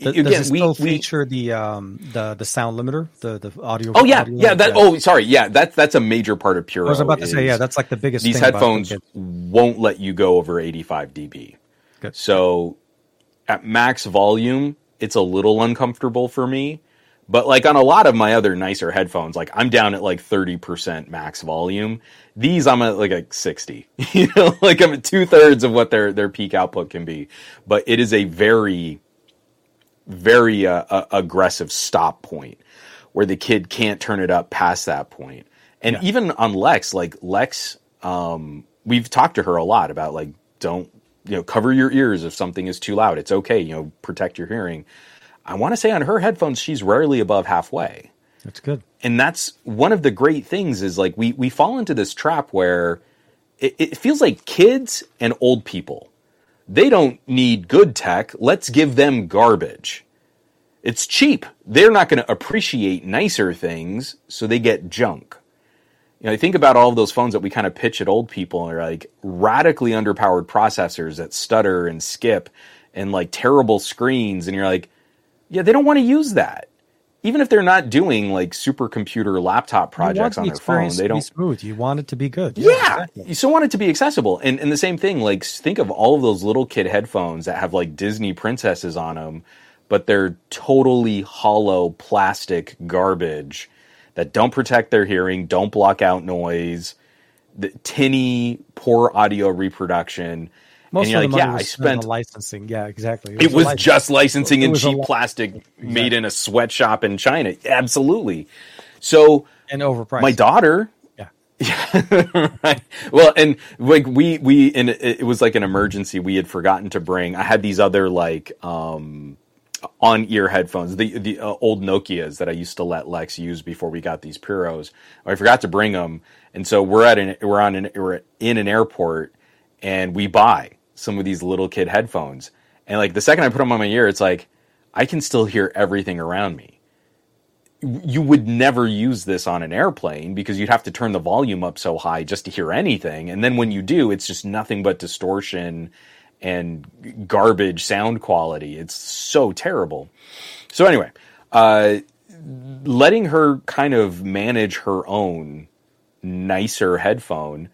Does it still feature the sound limiter, the audio? Oh yeah, audio limiter? That's a major part of Puro. I was about to say, that's like the biggest. These headphones won't let you go over 85 dB. Good. So at max volume, it's a little uncomfortable for me. But like on a lot of my other nicer headphones, like I'm down at like 30% max volume. These I'm at like 60. I'm at 2/3 of what their peak output can be. But it is a very, very aggressive stop point where the kid can't turn it up past that point. And even on Lex, we've talked to her a lot about don't cover your ears if something is too loud. It's okay, protect your hearing. I want to say on her headphones, she's rarely above halfway. That's good. And that's one of the great things is we fall into this trap where it feels like kids and old people, they don't need good tech. Let's give them garbage. It's cheap. They're not going to appreciate nicer things, so they get junk. I think about all of those phones that we kind of pitch at old people, and they're like radically underpowered processors that stutter and skip and terrible screens. And you're like, yeah, they don't want to use that. Even if they're not doing supercomputer laptop projects on their phone, they don't. You want the experience to be smooth. You want it to be good. Yeah, exactly. You still want it to be accessible. And the same thing, think of all of those little kid headphones that have Disney princesses on them, but they're totally hollow plastic garbage that don't protect their hearing, don't block out noise, the tinny, poor audio reproduction. Most and of you're like, yeah, I spent licensing. Yeah, exactly. It was just licensing and cheap plastic made in a sweatshop in China. Absolutely. So and overpriced. My daughter. Yeah. Right. Well, and we it was an emergency. We had forgotten to bring. I had these other on-ear headphones, the old Nokias that I used to let Lex use before we got these Puros. I forgot to bring them, and so we're in an airport, and we buy some of these little kid headphones. And the second I put them on my ear, it's I can still hear everything around me. You would never use this on an airplane because you'd have to turn the volume up so high just to hear anything. And then when you do, it's just nothing but distortion and garbage sound quality. It's so terrible. So anyway, letting her kind of manage her own nicer headphone,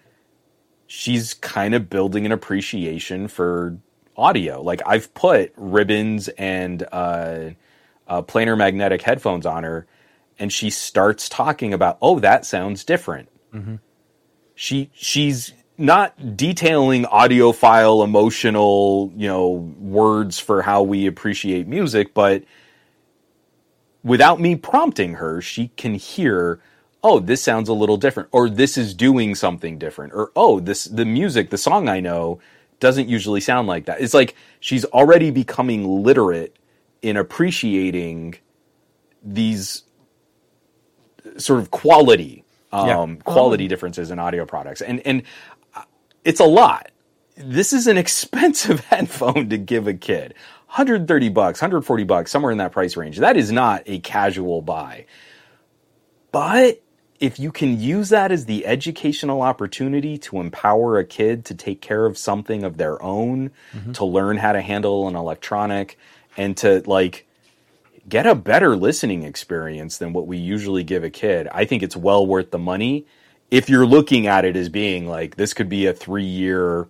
she's kind of building an appreciation for audio. I've put ribbons and planar magnetic headphones on her, and she starts talking about, oh, that sounds different. Mm-hmm. She's not detailing audiophile, emotional, words for how we appreciate music, but without me prompting her, she can hear, oh, this sounds a little different, or this is doing something different, or, oh, the song I know doesn't usually sound like that. It's she's already becoming literate in appreciating these sort of quality differences in audio products. And it's a lot. This is an expensive headphone to give a kid. $130, $140, somewhere in that price range. That is not a casual buy. But if you can use that as the educational opportunity to empower a kid to take care of something of their own, mm-hmm. to learn how to handle an electronic, and to get a better listening experience than what we usually give a kid, I think it's well worth the money. If you're looking at it as being this could be a 3-year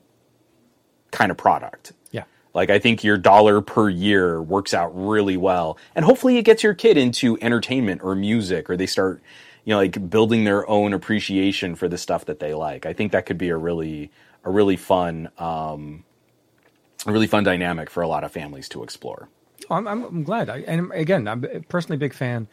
kind of product. Yeah. I think your dollar per year works out really well. And hopefully it gets your kid into entertainment or music, or they start building their own appreciation for the stuff that they like. I think that could be a really fun dynamic for a lot of families to explore. Oh, I'm glad. I'm personally a big fan.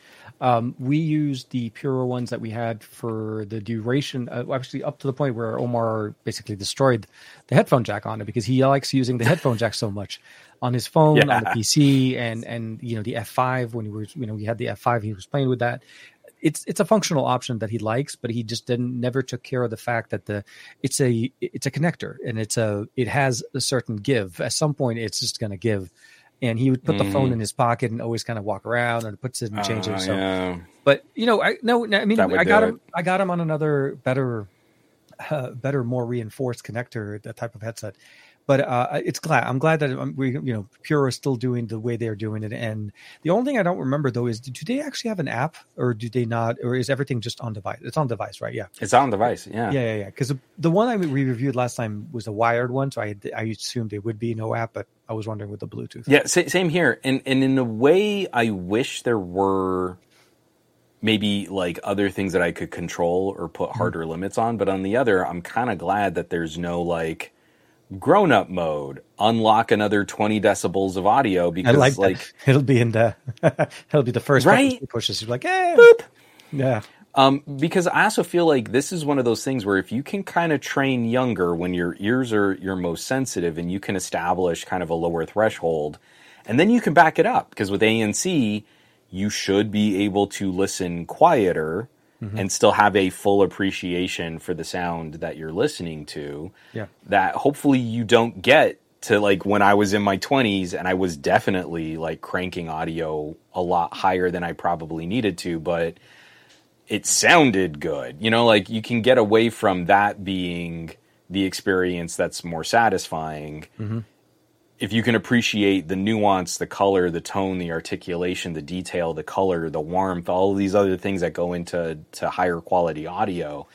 We used the Puro ones that we had for the duration, actually up to the point where Omar basically destroyed the headphone jack on it because he likes using the headphone jack so much on his phone, on the PC, and the F5 when we had the F5, he was playing with that. It's a functional option that he likes, but he just never took care of the fact that it's a connector and it has a certain give. At some point, it's just going to give. And he would put the phone in his pocket and always kind of walk around and puts it and changes it. So. Yeah. But I got him on another better, more reinforced connector, that type of headset. But I'm glad that Puro is still doing the way they're doing it. And the only thing I don't remember though is, do they actually have an app, or do they not, or is everything just on device? It's on device, right? Yeah, it's on device. Yeah. Because the one we reviewed last time was a wired one, so I assumed there would be no app, but I was wondering with the Bluetooth. Yeah, same here. And in a way, I wish there were maybe like other things that I could control or put harder limits on. But on the other, I'm kind of glad that there's no like grown-up mode, unlock another 20 decibels of audio, because like it'll be the first right pushes. You're like, hey, boop. Yeah. Because I also feel like this is one of those things where if you can kind of train younger when your ears are your most sensitive, and you can establish kind of a lower threshold, and then you can back it up, because with ANC, you should be able to listen quieter and still have a full appreciation for the sound that you're listening to. Yeah. That hopefully you don't get to like when I was in my 20s and I was definitely like cranking audio a lot higher than I probably needed to, but it sounded good. You know, like you can get away from that being the experience that's more satisfying. Mm-hmm. If you can appreciate the nuance, the color, the tone, the articulation, the detail, the color, the warmth, all of these other things that go into higher quality audio,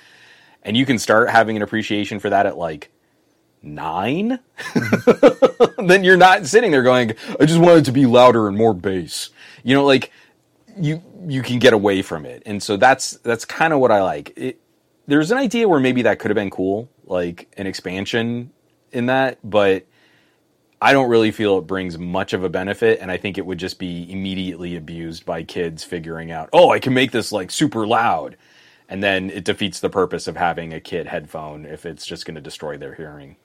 and you can start having an appreciation for that at like 9, then you're not sitting there going, I just want it to be louder and more bass. You know, like you can get away from it. And so that's kind of what I like. There's an idea where maybe that could have been cool, like an expansion in that, but I don't really feel it brings much of a benefit, and I think it would just be immediately abused by kids figuring out, oh, I can make this like super loud. And then it defeats the purpose of having a kid headphone if it's just going to destroy their hearing.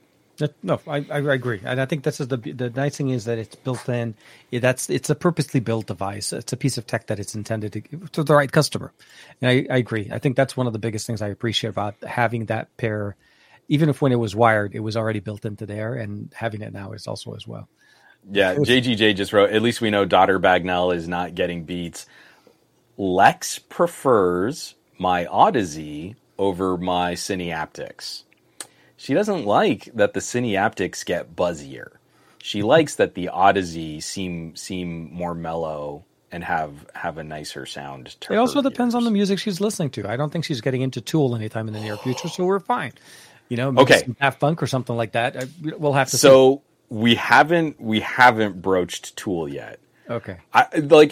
No, I agree. And I think this is the nice thing is that it's built in. It's a purposely built device. It's a piece of tech that it's intended to the right customer. And I agree. I think that's one of the biggest things I appreciate about having that pair. Even if when it was wired, it was already built into there, and having it now is also as well. Yeah, JGJ just wrote, at least we know daughter Bagnell is not getting Beats. Lex prefers my Odyssey over my Cineaptics. She doesn't like that the Cineaptics get buzzier. She likes that the Odyssey seem more mellow and have a nicer sound. It also depends on the music she's listening to. I don't think she's getting into Tool anytime in the near future, so we're fine. You know, maybe okay, some half funk or something like that. We'll have to. So we haven't broached Tool yet. Okay.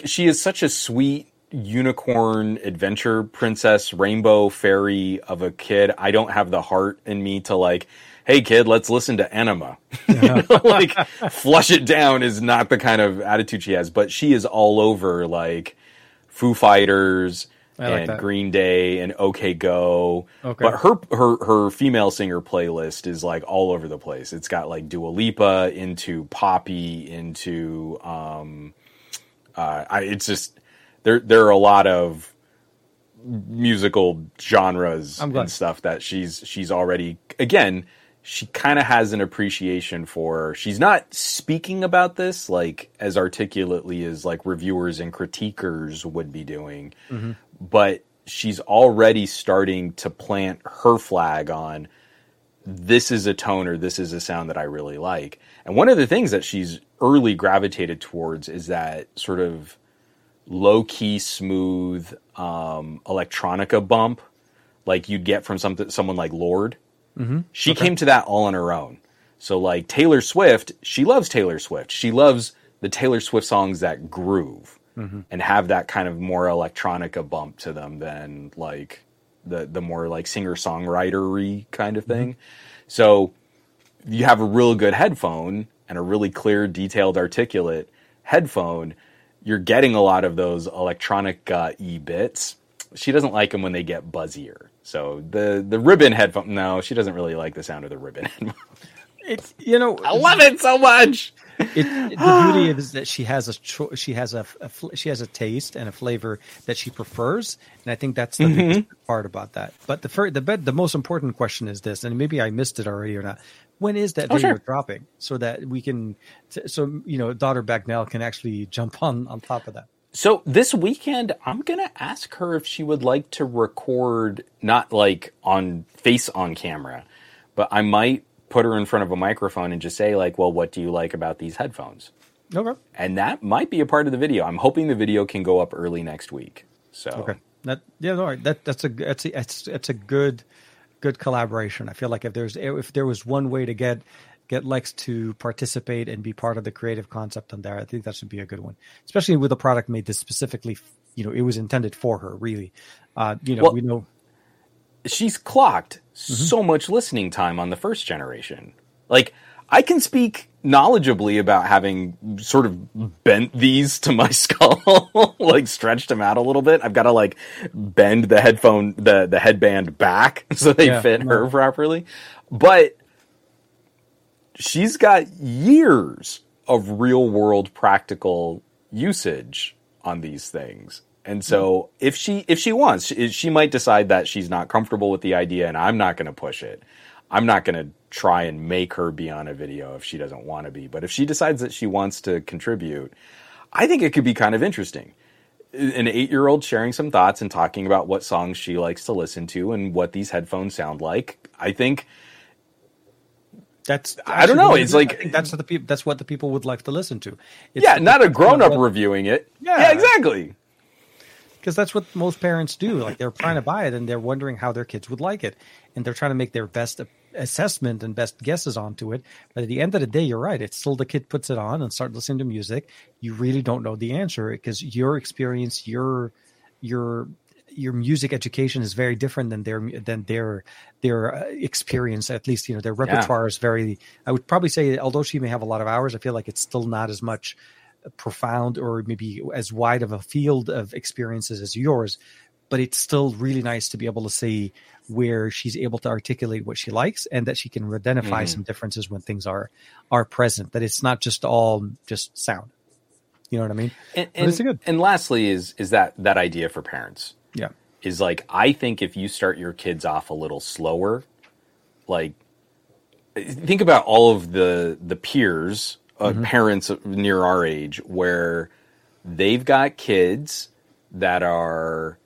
She is such a sweet unicorn adventure princess, rainbow fairy of a kid. I don't have the heart in me to like, hey kid, let's listen to Enema. Yeah. Like flush it down is not the kind of attitude she has. But she is all over like Foo Fighters. Green Day and OK Go. Okay. But her female singer playlist is like all over the place. It's got like Dua Lipa into Poppy into it's just there are a lot of musical genres and stuff that she's already, again, she kind of has an appreciation for. She's not speaking about this like as articulately as like reviewers and critiquers would be doing. Mm-hmm. But she's already starting to plant her flag on this is a tone or this is a sound that I really like. And one of the things that she's early gravitated towards is that sort of low-key, smooth electronica bump like you'd get from someone like Lorde. Mm-hmm. She came to that all on her own. So like Taylor Swift, she loves Taylor Swift. She loves the Taylor Swift songs that groove. Mm-hmm. And have that kind of more electronica bump to them than like the more like singer-songwriter-y kind of thing. Mm-hmm. So you have a real good headphone and a really clear, detailed, articulate headphone. You're getting a lot of those electronica-y bits. She doesn't like them when they get buzzier. So the ribbon headphone, no, she doesn't really like the sound of the ribbon headphone. It's, you know, I love it so much. The beauty is that she has a taste and a flavor that she prefers, and I think that's the biggest part about that. But the most important question is this, and maybe I missed it already or not. When is that video dropping so that we can, daughter Bagnell can actually jump on top of that? So this weekend, I'm going to ask her if she would like to record, not like on camera, but I might put her in front of a microphone and just say, like, well, what do you like about these headphones? Okay. And that might be a part of the video. I'm hoping the video can go up early next week. So okay. That's a good collaboration. I feel like if there was one way to get Lex to participate and be part of the creative concept on there, I think that should be a good one, especially with a product made this specifically. You know, it was intended for her, really. We know she's clocked so much listening time on the first generation. Like, I can speak knowledgeably about having sort of bent these to my skull, like stretched them out a little bit. I've got to like bend the headphone, the headband back so they fit her properly. But she's got years of real world practical usage on these things. And so if she wants, she might decide that she's not comfortable with the idea, and I'm not going to push it. I'm not going to try and make her be on a video if she doesn't want to be. But if she decides that she wants to contribute, I think it could be kind of interesting. An 8-year-old sharing some thoughts and talking about what songs she likes to listen to and what these headphones sound like. I think that's, I don't know. It's like, that's what the people would like to listen to. It's not a grown-up reviewing it. Yeah, exactly. Because that's what most parents do. Like, they're trying to buy it and they're wondering how their kids would like it. And they're trying to make their best assessment and best guesses onto it. But at the end of the day, you're right. It's still the kid puts it on and start listening to music. You really don't know the answer because your experience, your music education is very different than their experience. At least, you know, their repertoire is very, I would probably say, although she may have a lot of hours, I feel like it's still not as much profound or maybe as wide of a field of experiences as yours. But it's still really nice to be able to see where she's able to articulate what she likes and that she can identify some differences when things are present, that it's not just all just sound. You know what I mean? And it's good. And lastly is that idea for parents. Yeah. Is like, I think if you start your kids off a little slower, like think about all of the peers, parents near our age where they've got kids that are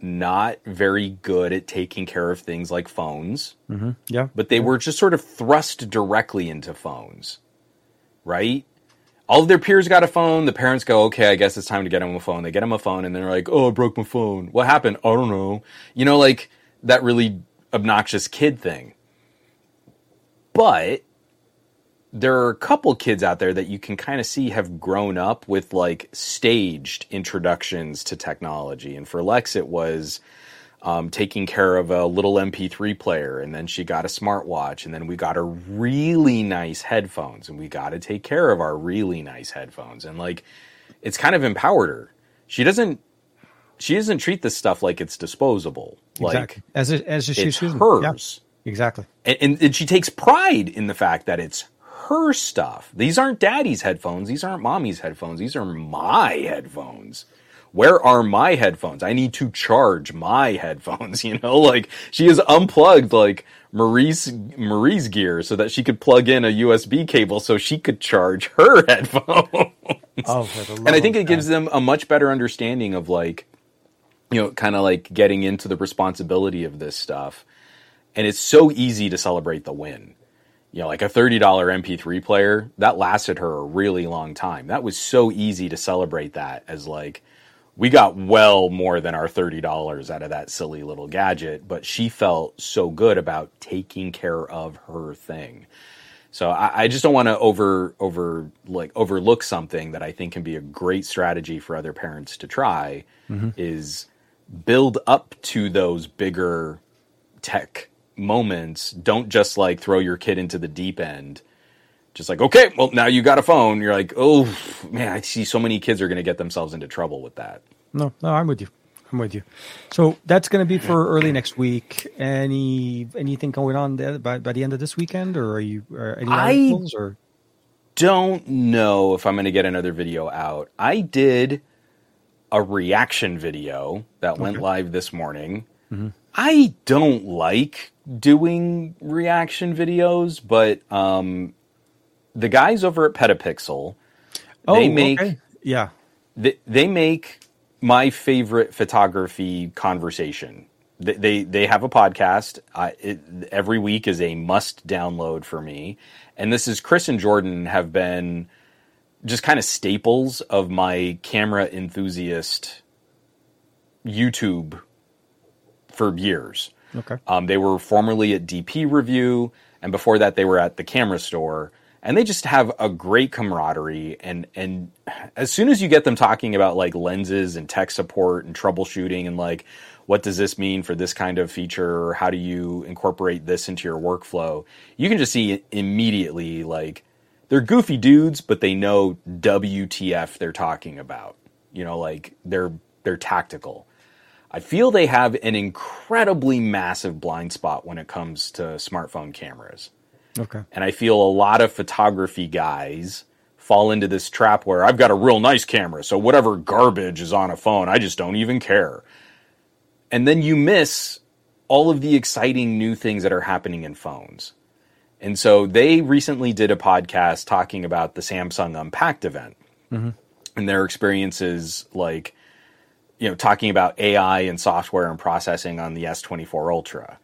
not very good at taking care of things like phones. But they were just sort of thrust directly into phones, right? All of their peers got a phone. The parents go, okay, I guess it's time to get them a phone. They get them a phone and they're like, oh, I broke my phone. What happened? I don't know. You know, like that really obnoxious kid thing. But there are a couple kids out there that you can kind of see have grown up with like staged introductions to technology. And for Lex, it was taking care of a little MP3 player, and then she got a smartwatch, and then we got her really nice headphones, and we got to take care of our really nice headphones. And like, it's kind of empowered her. She doesn't treat this stuff like it's disposable. Exactly. Like it's hers. Yep. Exactly. And she takes pride in the fact that it's her stuff. These aren't daddy's headphones. These aren't mommy's headphones. These are my headphones. Where are my headphones? I need to charge my headphones. You know, like she has unplugged like Marie's gear so that she could plug in a USB cable so she could charge her headphones. Oh, and I think it gives them a much better understanding of like, you know, kind of like getting into the responsibility of this stuff. And it's so easy to celebrate the win. You know, like a $30 MP3 player, that lasted her a really long time. That was so easy to celebrate that as like, we got well more than our $30 out of that silly little gadget, but she felt so good about taking care of her thing. So I just don't want to overlook something that I think can be a great strategy for other parents to try, is build up to those bigger tech moments. Don't just like throw your kid into the deep end. Just like, okay, well, now you got a phone. You're like, oh man, I see so many kids are going to get themselves into trouble with that. No, I'm with you. So that's going to be for early next week. Anything going on there by the end of this weekend, or are you? Or any articles, or? Don't know if I'm going to get another video out. I did a reaction video that went live this morning. I don't like doing reaction videos, but the guys over at Petapixel, they make my favorite photography conversation They have a podcast. Every week is a must download for me. And this is Chris and Jordan have been just kind of staples of my camera enthusiast YouTube for years. Okay. They were formerly at DP Review, and before that they were at the Camera Store. And they just have a great camaraderie, and as soon as you get them talking about like lenses and tech support and troubleshooting and like what does this mean for this kind of feature, or how do you incorporate this into your workflow, you can just see immediately like they're goofy dudes, but they know WTF they're talking about. You know, like they're tactical. I feel they have an incredibly massive blind spot when it comes to smartphone cameras. Okay. And I feel a lot of photography guys fall into this trap where I've got a real nice camera, so whatever garbage is on a phone, I just don't even care. And then you miss all of the exciting new things that are happening in phones. And so they recently did a podcast talking about the Samsung Unpacked event mm-hmm. and their experiences, like, you know, talking about AI and software and processing on the S24 Ultra.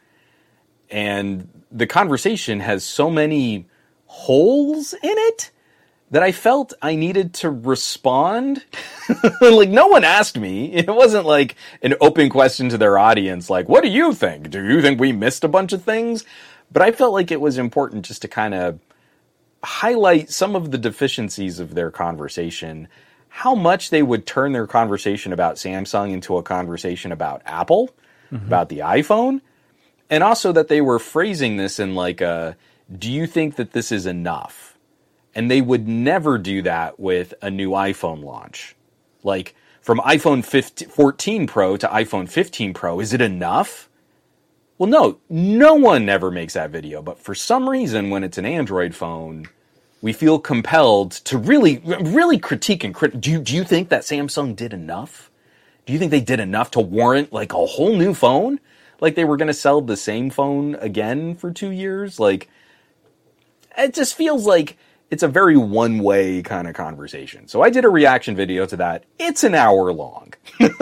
And the conversation has so many holes in it that I felt I needed to respond. Like, no one asked me. It wasn't like an open question to their audience. Like, what do you think? Do you think we missed a bunch of things? But I felt like it was important just to kind of highlight some of the deficiencies of their conversation, how much they would turn their conversation about Samsung into a conversation about Apple, mm-hmm. about the iPhone. And also that they were phrasing this in like a, do you think that this is enough? And they would never do that with a new iPhone launch. Like from iPhone 14 Pro to iPhone 15 Pro, is it enough? Well, no one ever makes that video. But for some reason, when it's an Android phone, we feel compelled to really critique and critic. Do you think that Samsung did enough? Do you think they did enough to warrant like a whole new phone? Like they were going to sell the same phone again for 2 years. Like, it just feels like it's a very one-way kind of conversation. So I did a reaction video to that. It's an hour long. Being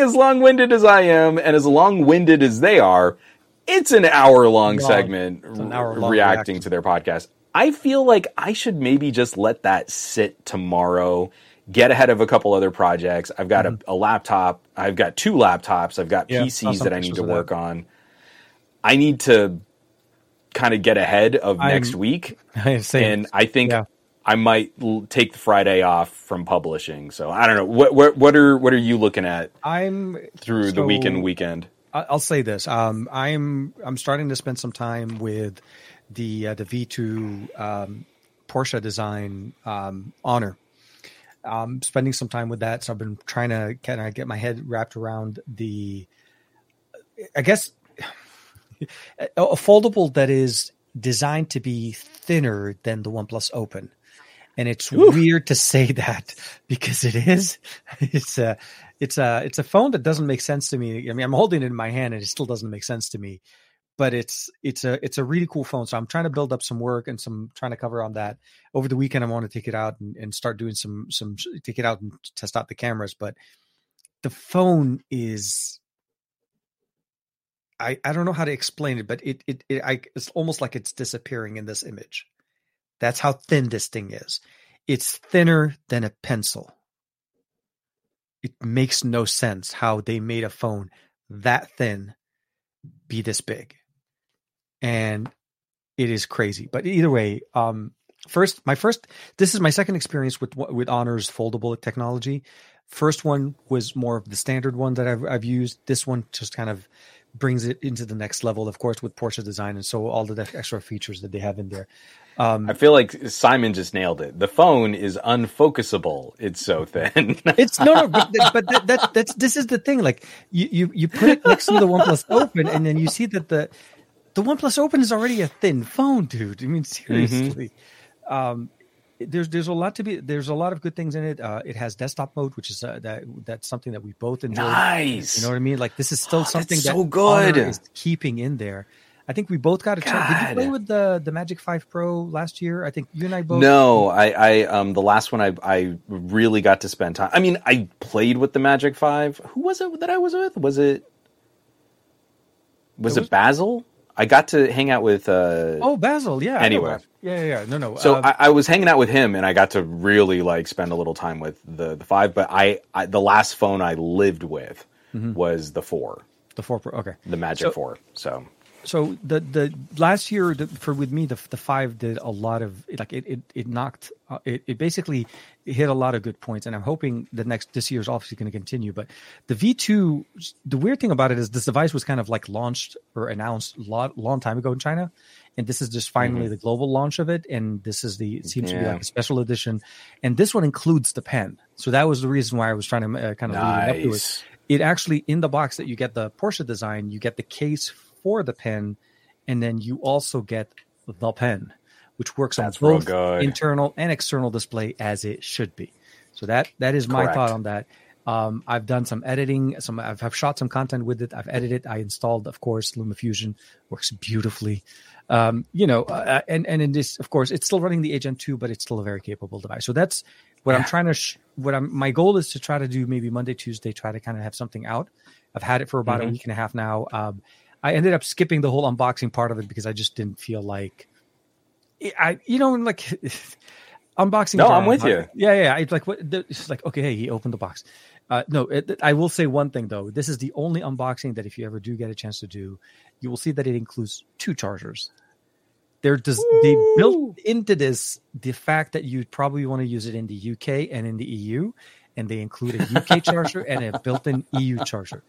as long-winded as I am and as long-winded as they are, it's an hour-long segment reacting to their podcast. I feel like I should maybe just let that sit tomorrow. Get ahead of a couple other projects. I've got mm-hmm. a laptop. I've got two laptops. I've got PCs that I need to work on. I need to kind of get ahead of next week. And I think I might take the Friday off from publishing. So I don't know. What are you looking at through the weekend? I'll say this. I'm starting to spend some time with the V2 Porsche Design Honor. Spending some time with that. So I've been trying to kind of get my head wrapped around a foldable that is designed to be thinner than the OnePlus Open. And it's weird to say that because it is. It's a phone that doesn't make sense to me. I mean, I'm holding it in my hand and it still doesn't make sense to me, but it's a really cool phone. So I'm trying to build up some work and some trying to cover on that over the weekend. I want to take it out and start doing some take it out and test out the cameras, but the phone is, I don't know how to explain it, but it's almost like it's disappearing in this image. That's how thin this thing is. It's thinner than a pencil. It makes no sense how they made a phone that thin be this big. And it is crazy. But either way, this is my second experience with Honor's foldable technology. First one was more of the standard one that I've used. This one just kind of brings it into the next level, of course, with Porsche Design. And so all the extra features that they have in there. I feel like Simon just nailed it. The phone is unfocusable. It's so thin. It's no, but this is the thing. Like you put it next to the OnePlus Open and then you see that the OnePlus Open is already a thin phone, dude. I mean, seriously. Mm-hmm. There's a lot of good things in it. It has desktop mode, which is that's something that we both enjoy. Nice. You know what I mean? Like this is still something that's so good. Honor is keeping in there. I think we both got a chance. Did you play with the Magic 5 Pro last year? I think you and I both. No, I the last one I really got to spend time. I mean, I played with the Magic 5. Who was it that I was with? Was it Basil? I got to hang out with. Basil, yeah. Anyway, yeah. No. So I was hanging out with him, and I got to really like spend a little time with the 5. But I the last phone I lived with was the 4. The 4 Pro, okay. The Magic 4. So the last year for me the 5 did a lot of like it knocked it basically hit a lot of good points, and I'm hoping this year's obviously going to continue. But the V2, the weird thing about it is this device was kind of like launched or announced long time ago in China, and this is just finally the global launch of it, and this is the it seems to be like a special edition, and this one includes the pen, so that was the reason why I was trying to kind of lead up to it. It actually, in the box that you get the Porsche Design, you get the case for the pen, and then you also get the pen, which works on both internal and external display as it should be. So that is my thought on that. I've done some editing. I've shot some content with it. I've edited. I installed, of course, LumaFusion. Works beautifully. And in this, of course, it's still running the Gen 2, but it's still a very capable device. So that's what I'm trying to. My goal is to try to do maybe Monday, Tuesday. Try to kind of have something out. I've had it for about a week and a half now. I ended up skipping the whole unboxing part of it because I just didn't feel like unboxing. No, I'm with you. Yeah. Hey, he opened the box. I will say one thing though. This is the only unboxing that if you ever do get a chance to do, you will see that it includes 2 chargers. They built into this the fact that you'd probably want to use it in the UK and in the EU, and they include a UK charger and a built-in EU charger.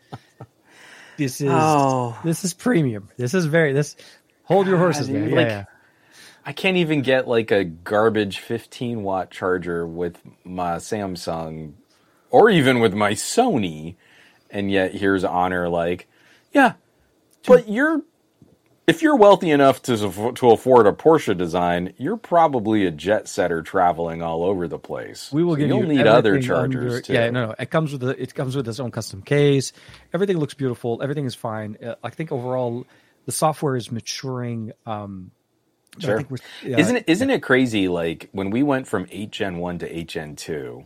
This is premium. This is hold your horses, man. I can't even get like a garbage 15-watt charger with my Samsung or even with my Sony, and yet here's Honor but if you're wealthy enough to afford a Porsche Design, you're probably a jet setter traveling all over the place. We will you'll need other chargers too. Yeah, no. It comes with its own custom case. Everything looks beautiful. Everything is fine. I think overall the software is maturing. Sure. I think isn't it crazy? Like when we went from 8 Gen 1 to 8 Gen 2,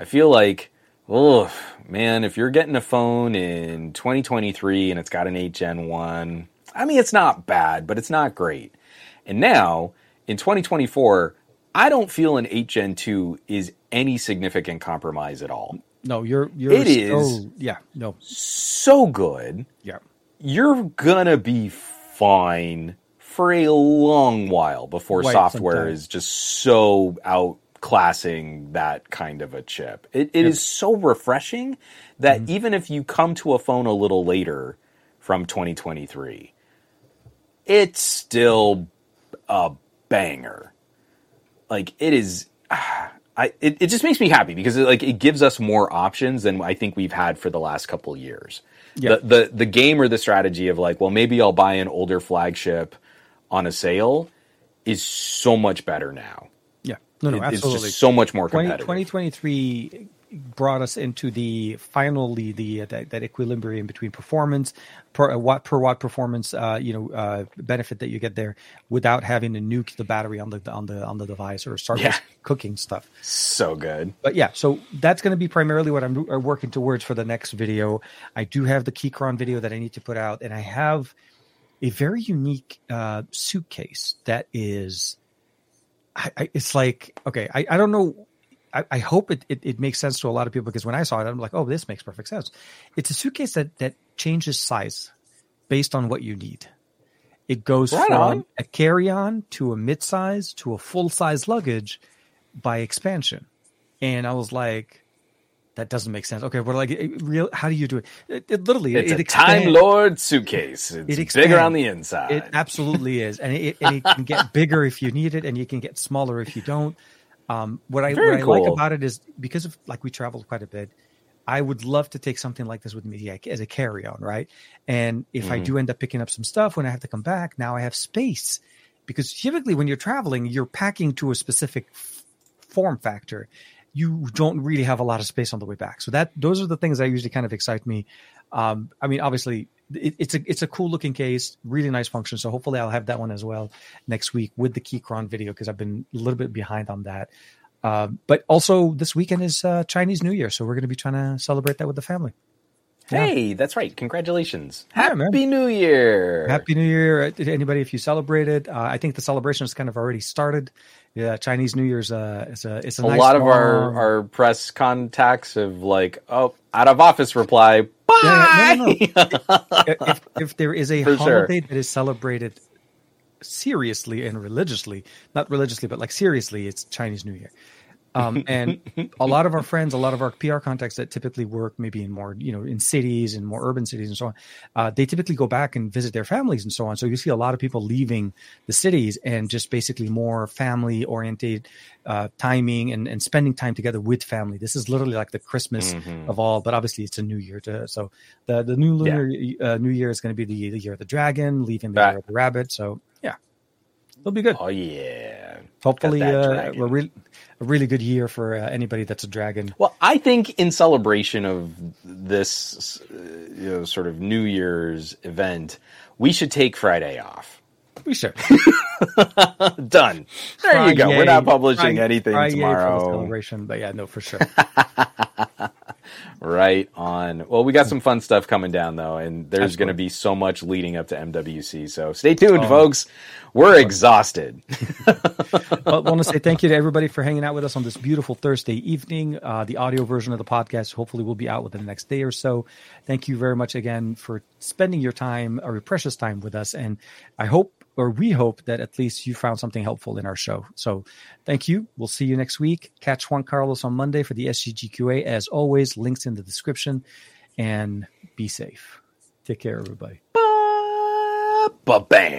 I feel like, oh man, if you're getting a phone in 2023 and it's got an 8 Gen 1. I mean, it's not bad, but it's not great. And now, in 2024, I don't feel an 8 Gen 2 is any significant compromise at all. No, so good. Yeah. You're gonna be fine for a long while before software is just so outclassing that kind of a chip. It is so refreshing that even if you come to a phone a little later from 2023... it's still a banger. Like it is, it just makes me happy because it gives us more options than I think we've had for the last couple of years. Yep. The game or the strategy of like, well, maybe I'll buy an older flagship on a sale is so much better now. Yeah, no, absolutely. It's just so much more competitive. 2023 brought us into finally the equilibrium between performance per watt performance benefit that you get there without having to nuke the battery on the device or start cooking stuff. So good. But yeah, so that's going to be primarily what I'm working towards for the next video. I do have the Keychron video that I need to put out, and I have a very unique suitcase that is. I don't know. I hope it makes sense to a lot of people because when I saw it, I'm like, oh, this makes perfect sense. It's a suitcase that changes size based on what you need. It goes from a carry-on to a mid-size to a full-size luggage by expansion. And I was like, that doesn't make sense. Okay, we're like, how do you do it? It's a Time Lord suitcase. It's bigger on the inside. It absolutely is. And it can get bigger if you need it, and you can get smaller if you don't. What I like about it is because of we traveled quite a bit, I would love to take something like this with me as a carry-on, right? And if I do end up picking up some stuff when I have to come back, now I have space because typically when you're traveling, you're packing to a specific form factor. You don't really have a lot of space on the way back. So those are the things that usually kind of excite me. I mean, obviously it's a cool looking case, really nice function. So hopefully I'll have that one as well next week with the Keychron video, because I've been a little bit behind on that. But also this weekend is Chinese New Year, so we're going to be trying to celebrate that with the family. Yeah. Hey, that's right. Congratulations. Happy New Year. Happy New Year. Anybody, if you celebrate it, I think the celebration has kind of already started. Yeah, Chinese New Year's it's a nice lot of our press contacts have like, oh, out of office reply. Bye. Yeah, no. If there is a holiday that is celebrated seriously and religiously, not religiously, but like seriously, it's Chinese New Year. And a lot of our friends, a lot of our PR contacts that typically work maybe in more, in cities and more urban cities and so on, they typically go back and visit their families and so on. So you see a lot of people leaving the cities and just basically more family oriented timing and spending time together with family. This is literally like the Christmas of all, but obviously it's a new year. So the new lunar new year is going to be the year of the dragon, leaving the year of the rabbit. So yeah, it'll be good. Oh yeah. Hopefully we're really... a really good year for anybody that's a dragon. Well, I think in celebration of this sort of New Year's event, we should take Friday off. We should. Done. There Friday, you go. We're not publishing anything tomorrow. For the celebration, but yeah, no, for sure. Right on. Well, we got some fun stuff coming down, though, and there's going to be so much leading up to MWC. So stay tuned, folks. We're exhausted. I want to say thank you to everybody for hanging out with us on this beautiful Thursday evening. The audio version of the podcast hopefully will be out within the next day or so. Thank you very much again for spending your time, or your precious time, with us. And I hope, or we hope, that at least you found something helpful in our show. So thank you. We'll see you next week. Catch Juan Carlos on Monday for the SGGQA. As always, links in the description. And be safe. Take care, everybody. Ba-bang.